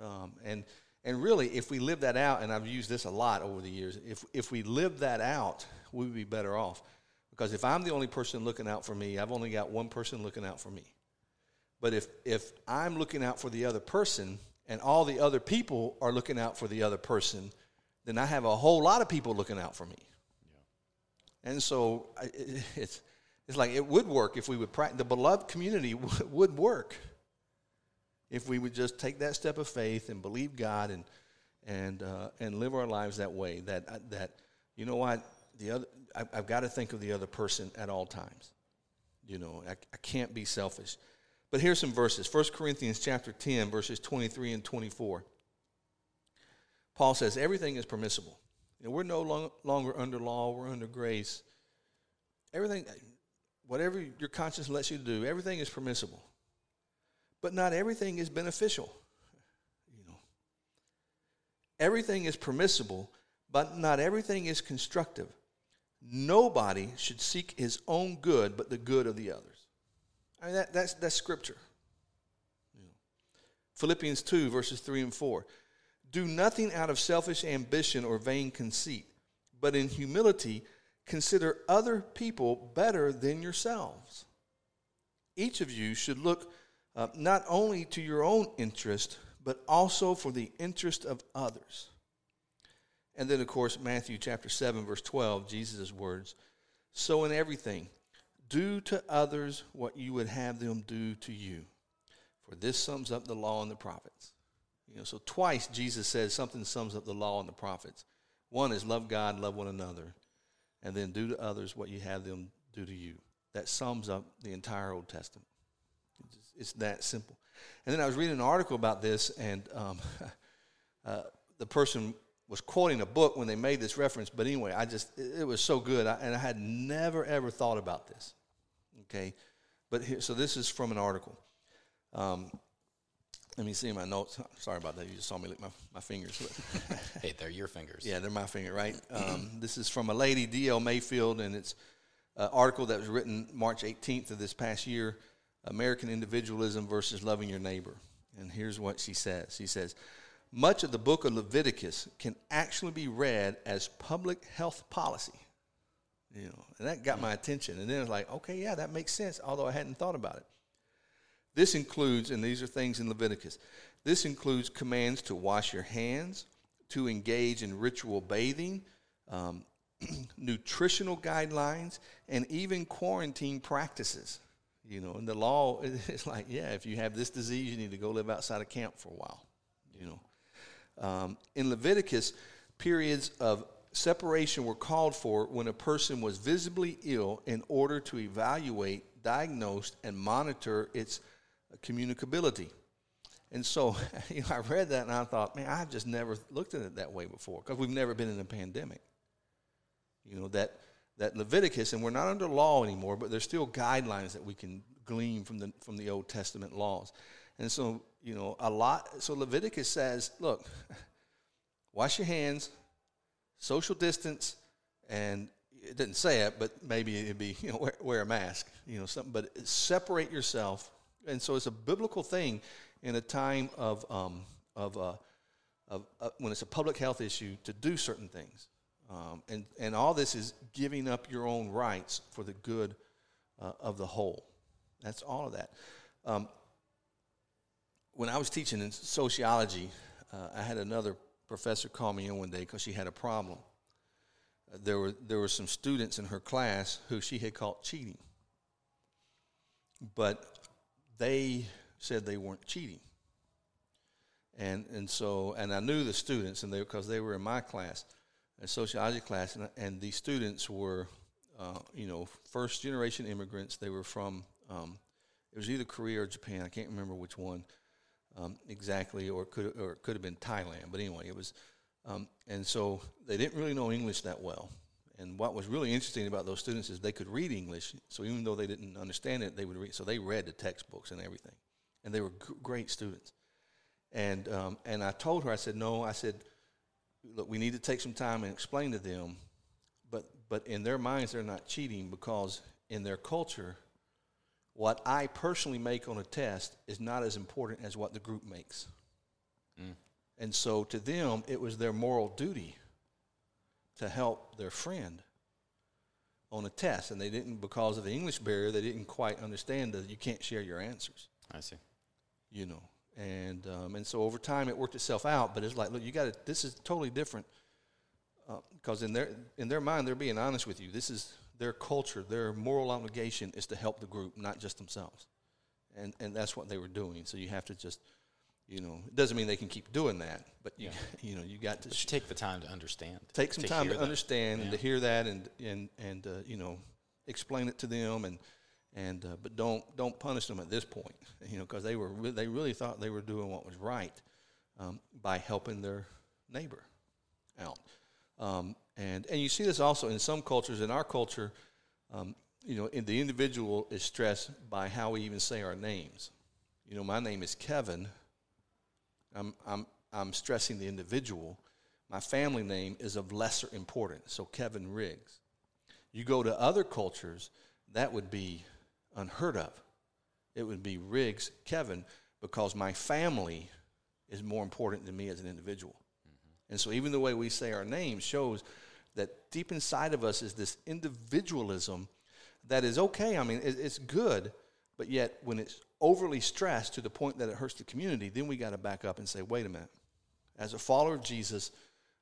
Um, and and really, if we live that out, and I've used this a lot over the years, if if we live that out, we would be better off. Because if I'm the only person looking out for me, I've only got one person looking out for me. But if if I'm looking out for the other person and all the other people are looking out for the other person, then I have a whole lot of people looking out for me. Yeah. And so it, it's... It's like it would work if we would practice. The beloved community w- would work if we would just take that step of faith and believe God and and uh, and live our lives that way. That that you know what the other I, I've got to think of the other person at all times. You know I, I can't be selfish. But here's some verses. First Corinthians chapter ten verses twenty-three and twenty-four. Paul says everything is permissible. You know, we're no long, longer under law. We're under grace. Everything. Whatever your conscience lets you do, everything is permissible. But not everything is beneficial. You know. Everything is permissible, but not everything is constructive. Nobody should seek his own good but the good of the others. I mean, that, that's, that's scripture. You know. Philippians two, verses three and four. Do nothing out of selfish ambition or vain conceit, but in humility consider other people better than yourselves. Each of you should look uh, not only to your own interest, but also for the interest of others. And then, of course, Matthew chapter seven, verse twelve, Jesus' words, so in everything, do to others what you would have them do to you. For this sums up the law and the prophets. You know, so twice Jesus says something sums up the law and the prophets. One is love God, love one another, and then do to others what you have them do to you. That sums up the entire Old Testament. It's that simple. And then I was reading an article about this, and um, uh, the person was quoting a book when they made this reference. But anyway, I just, it was so good, I, and I had never, ever thought about this. Okay? But here, so this is from an article. Um, let me see my notes. Sorry about that. You just saw me lick my, my fingers. Hey, they're your fingers. Yeah, they're my finger, right? Um, this is from a lady, D L Mayfield, and it's an article that was written March eighteenth of this past year, American Individualism versus Loving Your Neighbor. And here's what she says. She says, much of the book of Leviticus can actually be read as public health policy. You know, and that got my attention. And then I was like, okay, yeah, that makes sense, although I hadn't thought about it. This includes, and these are things in Leviticus, this includes commands to wash your hands, to engage in ritual bathing, um, nutritional guidelines, and even quarantine practices. You know, and the law is like, yeah, if you have this disease, you need to go live outside of camp for a while, you know. Um, in Leviticus, periods of separation were called for when a person was visibly ill in order to evaluate, diagnose, and monitor its communicability. And so you know, I read that and I thought, man, I've just never looked at it that way before because we've never been in a pandemic. You know, that... that Leviticus, and we're not under law anymore, but there's still guidelines that we can glean from the from the Old Testament laws. And so, you know, a lot, so Leviticus says, look, wash your hands, social distance, and it didn't say it, but maybe it'd be, you know, wear, wear a mask, you know, something, but separate yourself. And so it's a biblical thing in a time of, um, of, uh, of uh, when it's a public health issue to do certain things. Um, and, and all this is giving up your own rights for the good uh, of the whole. That's all of that. Um, when I was teaching in sociology, uh, I had another professor call me in one day because she had a problem. Uh, there were there were some students in her class who she had caught cheating. But they said they weren't cheating. And and so and I knew the students and they because they were in my class. A sociology class, and, and the students were, uh, you know, first-generation immigrants. They were from, um, it was either Korea or Japan. I can't remember which one um, exactly, or it could or it could have been Thailand. But anyway, it was, um, and so they didn't really know English that well. And what was really interesting about those students is they could read English, so even though they didn't understand it, they would read. So they read the textbooks and everything, and they were g- great students. And um, and I told her, I said, no, I said, look, we need to take some time and explain to them, but but in their minds they're not cheating because in their culture, what I personally make on a test is not as important as what the group makes. Mm. And so to them, it was their moral duty to help their friend on a test, and they didn't, because of the English barrier, they didn't quite understand that you can't share your answers. I see. You know. And um, and so over time it worked itself out, but it's like, look, you got to. This is totally different because uh, in their in their mind they're being honest with you. This is their culture. Their moral obligation is to help the group, not just themselves. And and that's what they were doing. So you have to just, you know, it doesn't mean they can keep doing that, but you yeah. you know you got to sh- take the time to understand. Take some to time to that. understand yeah. and to hear that, and and and uh, you know, explain it to them and. And uh, but don't don't punish them at this point, you know, because they were re- they really thought they were doing what was right um, by helping their neighbor out. Um, and and you see this also in some cultures. In our culture, um, you know, in the individual is stressed by how we even say our names. You know, my name is Kevin. I'm I'm I'm stressing the individual. My family name is of lesser importance, so Kevin Riggs. You go to other cultures, that would be unheard of. It would be Riggs, Kevin, because my family is more important than me as an individual. Mm-hmm. And so even the way we say our name shows that deep inside of us is this individualism that is okay. I mean, it, it's good, but yet when it's overly stressed to the point that it hurts the community, then we got to back up and say, wait a minute. As a follower of Jesus,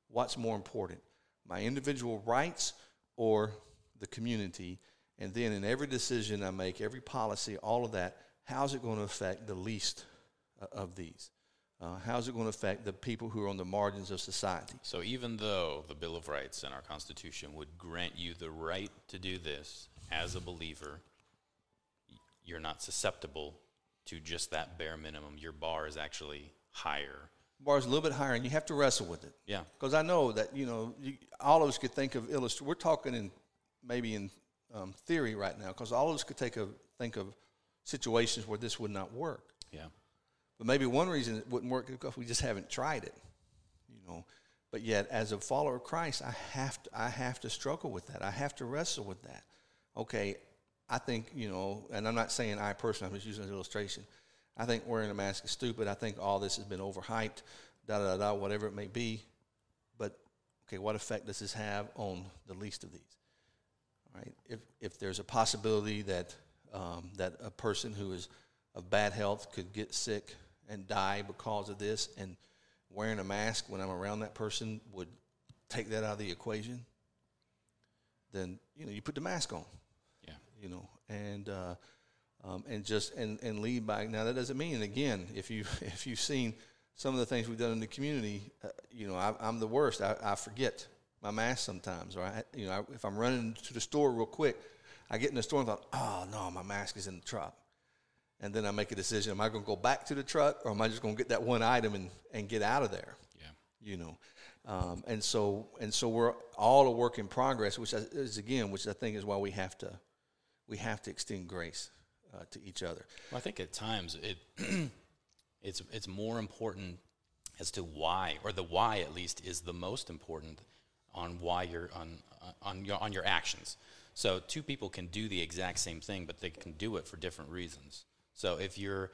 what's more important, my individual rights or the community? And then in every decision I make, every policy, all of that, how's it going to affect the least of these? Uh, how's it going to affect the people who are on the margins of society? So even though the Bill of Rights and our Constitution would grant you the right to do this as a believer, you're not susceptible to just that bare minimum. Your bar is actually higher. Bar is a little bit higher, and you have to wrestle with it. Yeah. Because I know that, you know, you, all of us could think of illustrations. We're talking in maybe in um, theory right now, because all of us could take a, think of situations where this would not work. Yeah. But maybe one reason it wouldn't work is because we just haven't tried it, you know. But yet, as a follower of Christ, I have to, I have to struggle with that. I have to wrestle with that. Okay, I think, you know, and I'm not saying I personally, I'm just using an illustration. I think wearing a mask is stupid. I think all this has been overhyped, da-da-da-da, whatever it may be. But, okay, what effect does this have on the least of these? All right, if if there's a possibility that um, that a person who is of bad health could get sick and die because of this, and wearing a mask when I'm around that person would take that out of the equation, then, you know, you put the mask on. Yeah. You know, and uh, um, and just and, and lead by. Now, that doesn't mean, again, if you if you've seen some of the things we've done in the community, uh, you know, I, I'm the worst. I, I forget my mask sometimes, or I, you know, I, if I'm running to the store real quick, I get in the store and thought, oh no, my mask is in the truck. And then I make a decision, am I going to go back to the truck, or am I just going to get that one item and, and get out of there? Yeah. You know, um, and so and so we're all a work in progress, which is, again, which I think is why we have to we have to extend grace uh, to each other. Well, I think at times it it's it's more important as to why, or the why at least is the most important on why you're on on your on your actions. So two people can do the exact same thing, but they can do it for different reasons. So if you're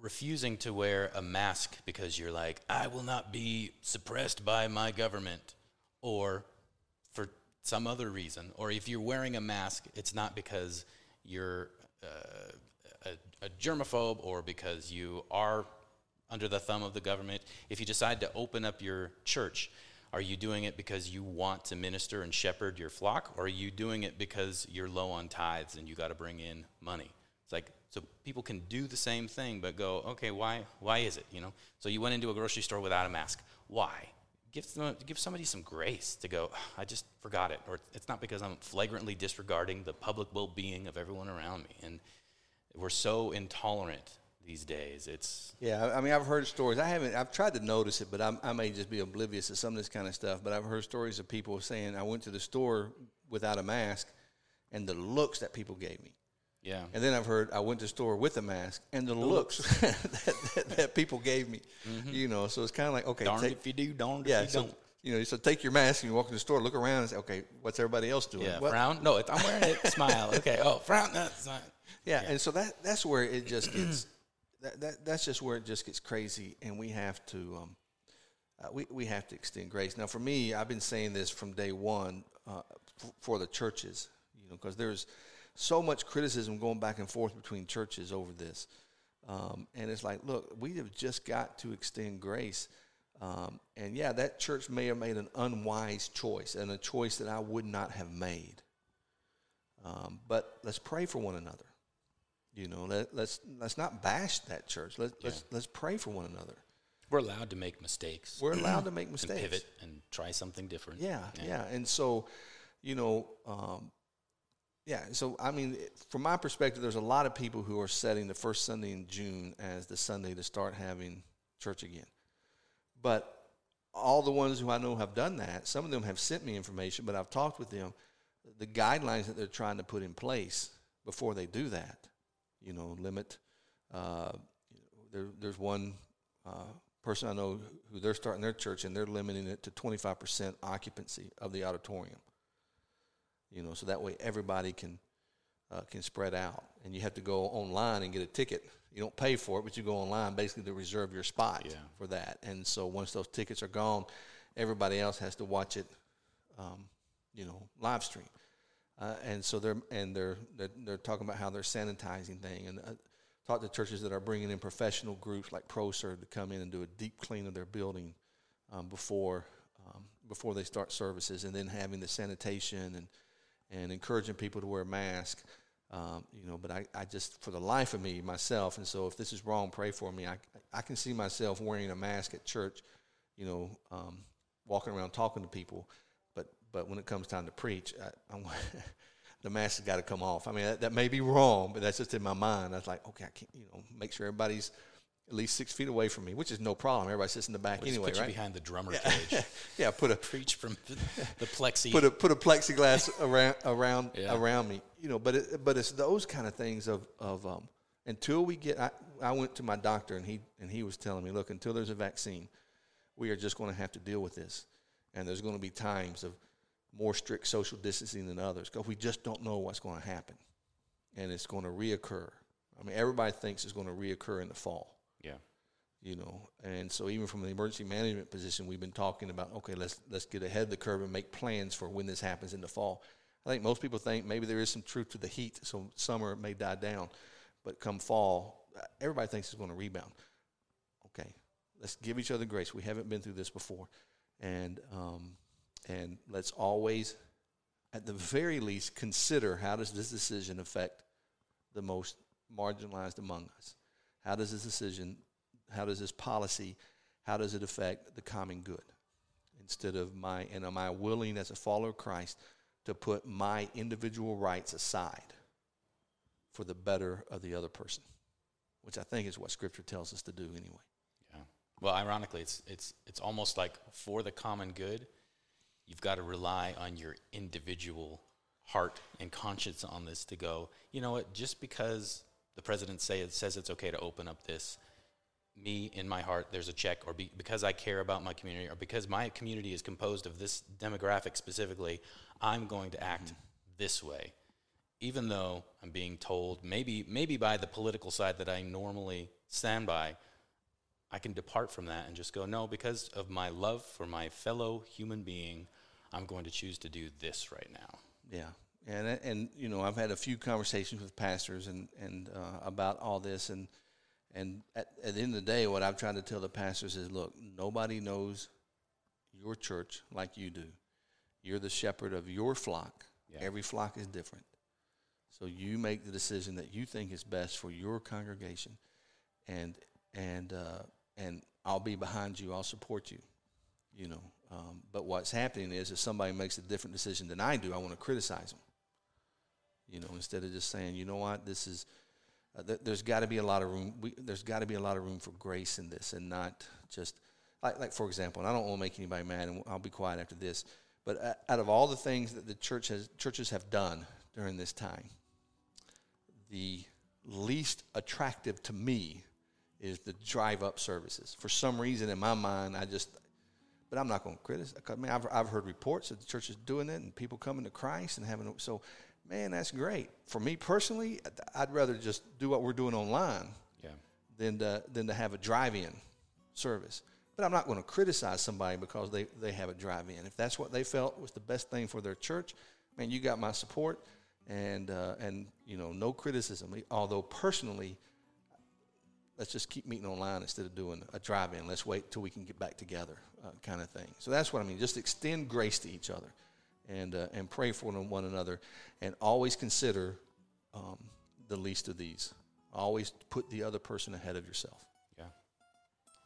refusing to wear a mask because you're like, I will not be suppressed by my government, or for some other reason, or if you're wearing a mask, it's not because you're uh, a, a germaphobe or because you are under the thumb of the government. If you decide to open up your church, are you doing it because you want to minister and shepherd your flock, or are you doing it because you're low on tithes and you got to bring in money? It's like, so people can do the same thing, but go, okay, why why is it, you know? So you went into a grocery store without a mask. Why? Give some, give somebody some grace to go, I just forgot it, or it's not because I'm flagrantly disregarding the public well-being of everyone around me. And we're so intolerant these days. It's yeah, I mean, I've heard stories. I haven't, I've tried to notice it, but I'm, I may just be oblivious to some of this kind of stuff, but I've heard stories of people saying, I went to the store without a mask, and the looks that people gave me. Yeah. And then I've heard I went to the store with a mask, and the, the looks, looks. that, that, that people gave me, mm-hmm. you know, so it's kind of like, okay. Darned take, if you do, darned yeah, if you so, don't. You know, so take your mask and you walk in the store, look around and say, okay, what's everybody else doing? Yeah, what? Frown. No, it's, I'm wearing it. Smile. Okay. Oh, frown. That's not. Yeah, yeah. And so that that's where it just gets, that, that that's just where it just gets crazy, and we have to, um, uh, we, we have to extend grace. Now, for me, I've been saying this from day one uh, f- for the churches, you know, because there's so much criticism going back and forth between churches over this. Um, and it's like, look, we have just got to extend grace. Um, and, yeah, that church may have made an unwise choice and a choice that I would not have made. Um, but let's pray for one another. You know, let, let's let's not bash that church. Let, yeah. Let's let's pray for one another. We're allowed to make mistakes. We're allowed to make mistakes. And pivot and try something different. Yeah, yeah. yeah. And so, you know, um, yeah, so, I mean, from my perspective, there's a lot of people who are setting the first Sunday in June as the Sunday to start having church again. But all the ones who I know have done that, some of them have sent me information, but I've talked with them, the guidelines that they're trying to put in place before they do that, you know, limit. Uh, there, there's one uh, person I know who they're starting their church, and they're limiting it to twenty-five percent occupancy of the auditorium. You know, so that way everybody can uh, can spread out, and you have to go online and get a ticket. You don't pay for it, but you go online basically to reserve your spot yeah. for that. And so once those tickets are gone, everybody else has to watch it, um, you know, live stream. Uh, and so they're and they're, they're they're talking about how they're sanitizing thing, and uh, talk to churches that are bringing in professional groups like ProServe to come in and do a deep clean of their building um, before um, before they start services, and then having the sanitation and and encouraging people to wear a mask. Um, you know, but I, I just, for the life of me, myself, and so if this is wrong, pray for me. I, I can see myself wearing a mask at church, you know, um, walking around talking to people. But but when it comes time to preach, I, I'm the mask has got to come off. I mean, that, that may be wrong, but that's just in my mind. I was like, okay, I can't, you know, make sure everybody's at least six feet away from me, which is no problem. Everybody sits in the back we'll anyway, put right? Put you behind the drummer yeah. cage. yeah, put a preach from the, the plexi. Put a put a plexiglass around around yeah. around me, you know. But it, but it's those kind of things of of um, until we get. I, I went to my doctor and he and he was telling me, look, until there's a vaccine, we are just going to have to deal with this, and there's going to be times of more strict social distancing than others because we just don't know what's going to happen, and it's going to reoccur. I mean, everybody thinks it's going to reoccur in the fall. Yeah, you know, and so even from the emergency management position, we've been talking about, okay, let's let's get ahead of the curve and make plans for when this happens in the fall. I think most people think maybe there is some truth to the heat, so summer may die down, but come fall, everybody thinks it's going to rebound. Okay, let's give each other grace. We haven't been through this before, and um, and let's always, at the very least, consider how does this decision affect the most marginalized among us. How does this decision, how does this policy, how does it affect the common good? Instead of my, and am I willing as a follower of Christ to put my individual rights aside for the better of the other person? Which I think is what Scripture tells us to do anyway. Yeah. Well, ironically, it's it's it's almost like for the common good, you've got to rely on your individual heart and conscience on this to go, you know what, just because the president say it says it's okay to open up this. Me, in my heart, there's a check, or be, because I care about my community, or because my community is composed of this demographic specifically, I'm going to act mm-hmm. this way, even though I'm being told, maybe maybe by the political side that I normally stand by, I can depart from that and just go, no, because of my love for my fellow human being, I'm going to choose to do this right now. Yeah. And, and you know, I've had a few conversations with pastors and, and uh, about all this. And and at, at the end of the day, what I've tried to tell the pastors is, look, nobody knows your church like you do. You're the shepherd of your flock. Yeah. Every flock is different. So you make the decision that you think is best for your congregation. And and uh, and I'll be behind you. I'll support you, you know. Um, but what's happening is if somebody makes a different decision than I do, I want to criticize them. You know, instead of just saying, you know what, this is, uh, th- there's got to be a lot of room. We, there's got to be a lot of room for grace in this, and not just like, like for example. And I don't want to make anybody mad, and I'll be quiet after this. But uh, out of all the things that the church has, churches have done during this time, the least attractive to me is the drive-up services. For some reason, in my mind, I just. But I'm not going to criticize. I mean, I've I've heard reports that the church is doing it, and people coming to Christ and having so. Man, that's great. For me personally, I'd rather just do what we're doing online yeah. than to, than to have a drive-in service. But I'm not going to criticize somebody because they, they have a drive-in. If that's what they felt was the best thing for their church, man, you got my support, and uh, and you know, no criticism. Although personally, let's just keep meeting online instead of doing a drive-in. Let's wait till we can get back together, uh, kind of thing. So that's what I mean. Just extend grace to each other. And uh, and pray for one another, and always consider um, the least of these. Always put the other person ahead of yourself. Yeah.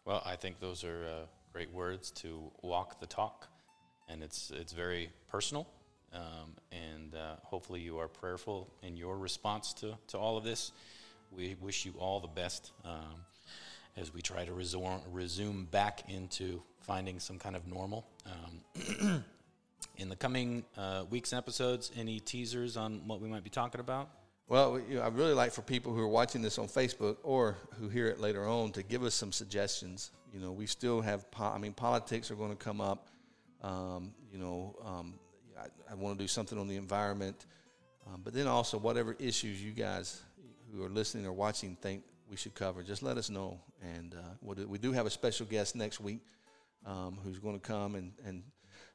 Well, I think those are uh, great words to walk the talk, and it's it's very personal. Um, and uh, hopefully, you are prayerful in your response to, to all of this. We wish you all the best um, as we try to resume resume back into finding some kind of normal. Um, In the coming uh, weeks and episodes, any teasers on what we might be talking about? Well, you know, I'd really like for people who are watching this on Facebook or who hear it later on to give us some suggestions. You know, we still have, po- I mean, politics are going to come up. Um, you know, um, I, I want to do something on the environment. Um, but then also whatever issues you guys who are listening or watching think we should cover, just let us know. And uh, we'll do, we do have a special guest next week um, who's going to come and, and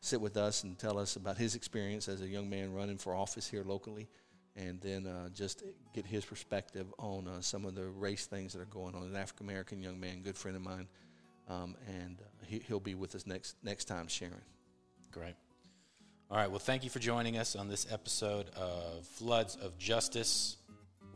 sit with us and tell us about his experience as a young man running for office here locally, and then uh, just get his perspective on uh, some of the race things that are going on. An African-American young man, good friend of mine, um, and uh, he, he'll be with us next next time sharing. Great. All right, well, thank you for joining us on this episode of Floods of Justice.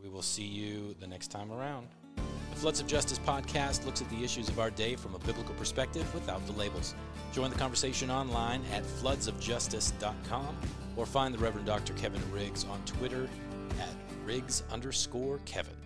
We will see you the next time around. The Floods of Justice podcast looks at the issues of our day from a biblical perspective without the labels. Join the conversation online at floods of justice dot com or find the Reverend Doctor Kevin Riggs on Twitter at Riggs underscore Kevin.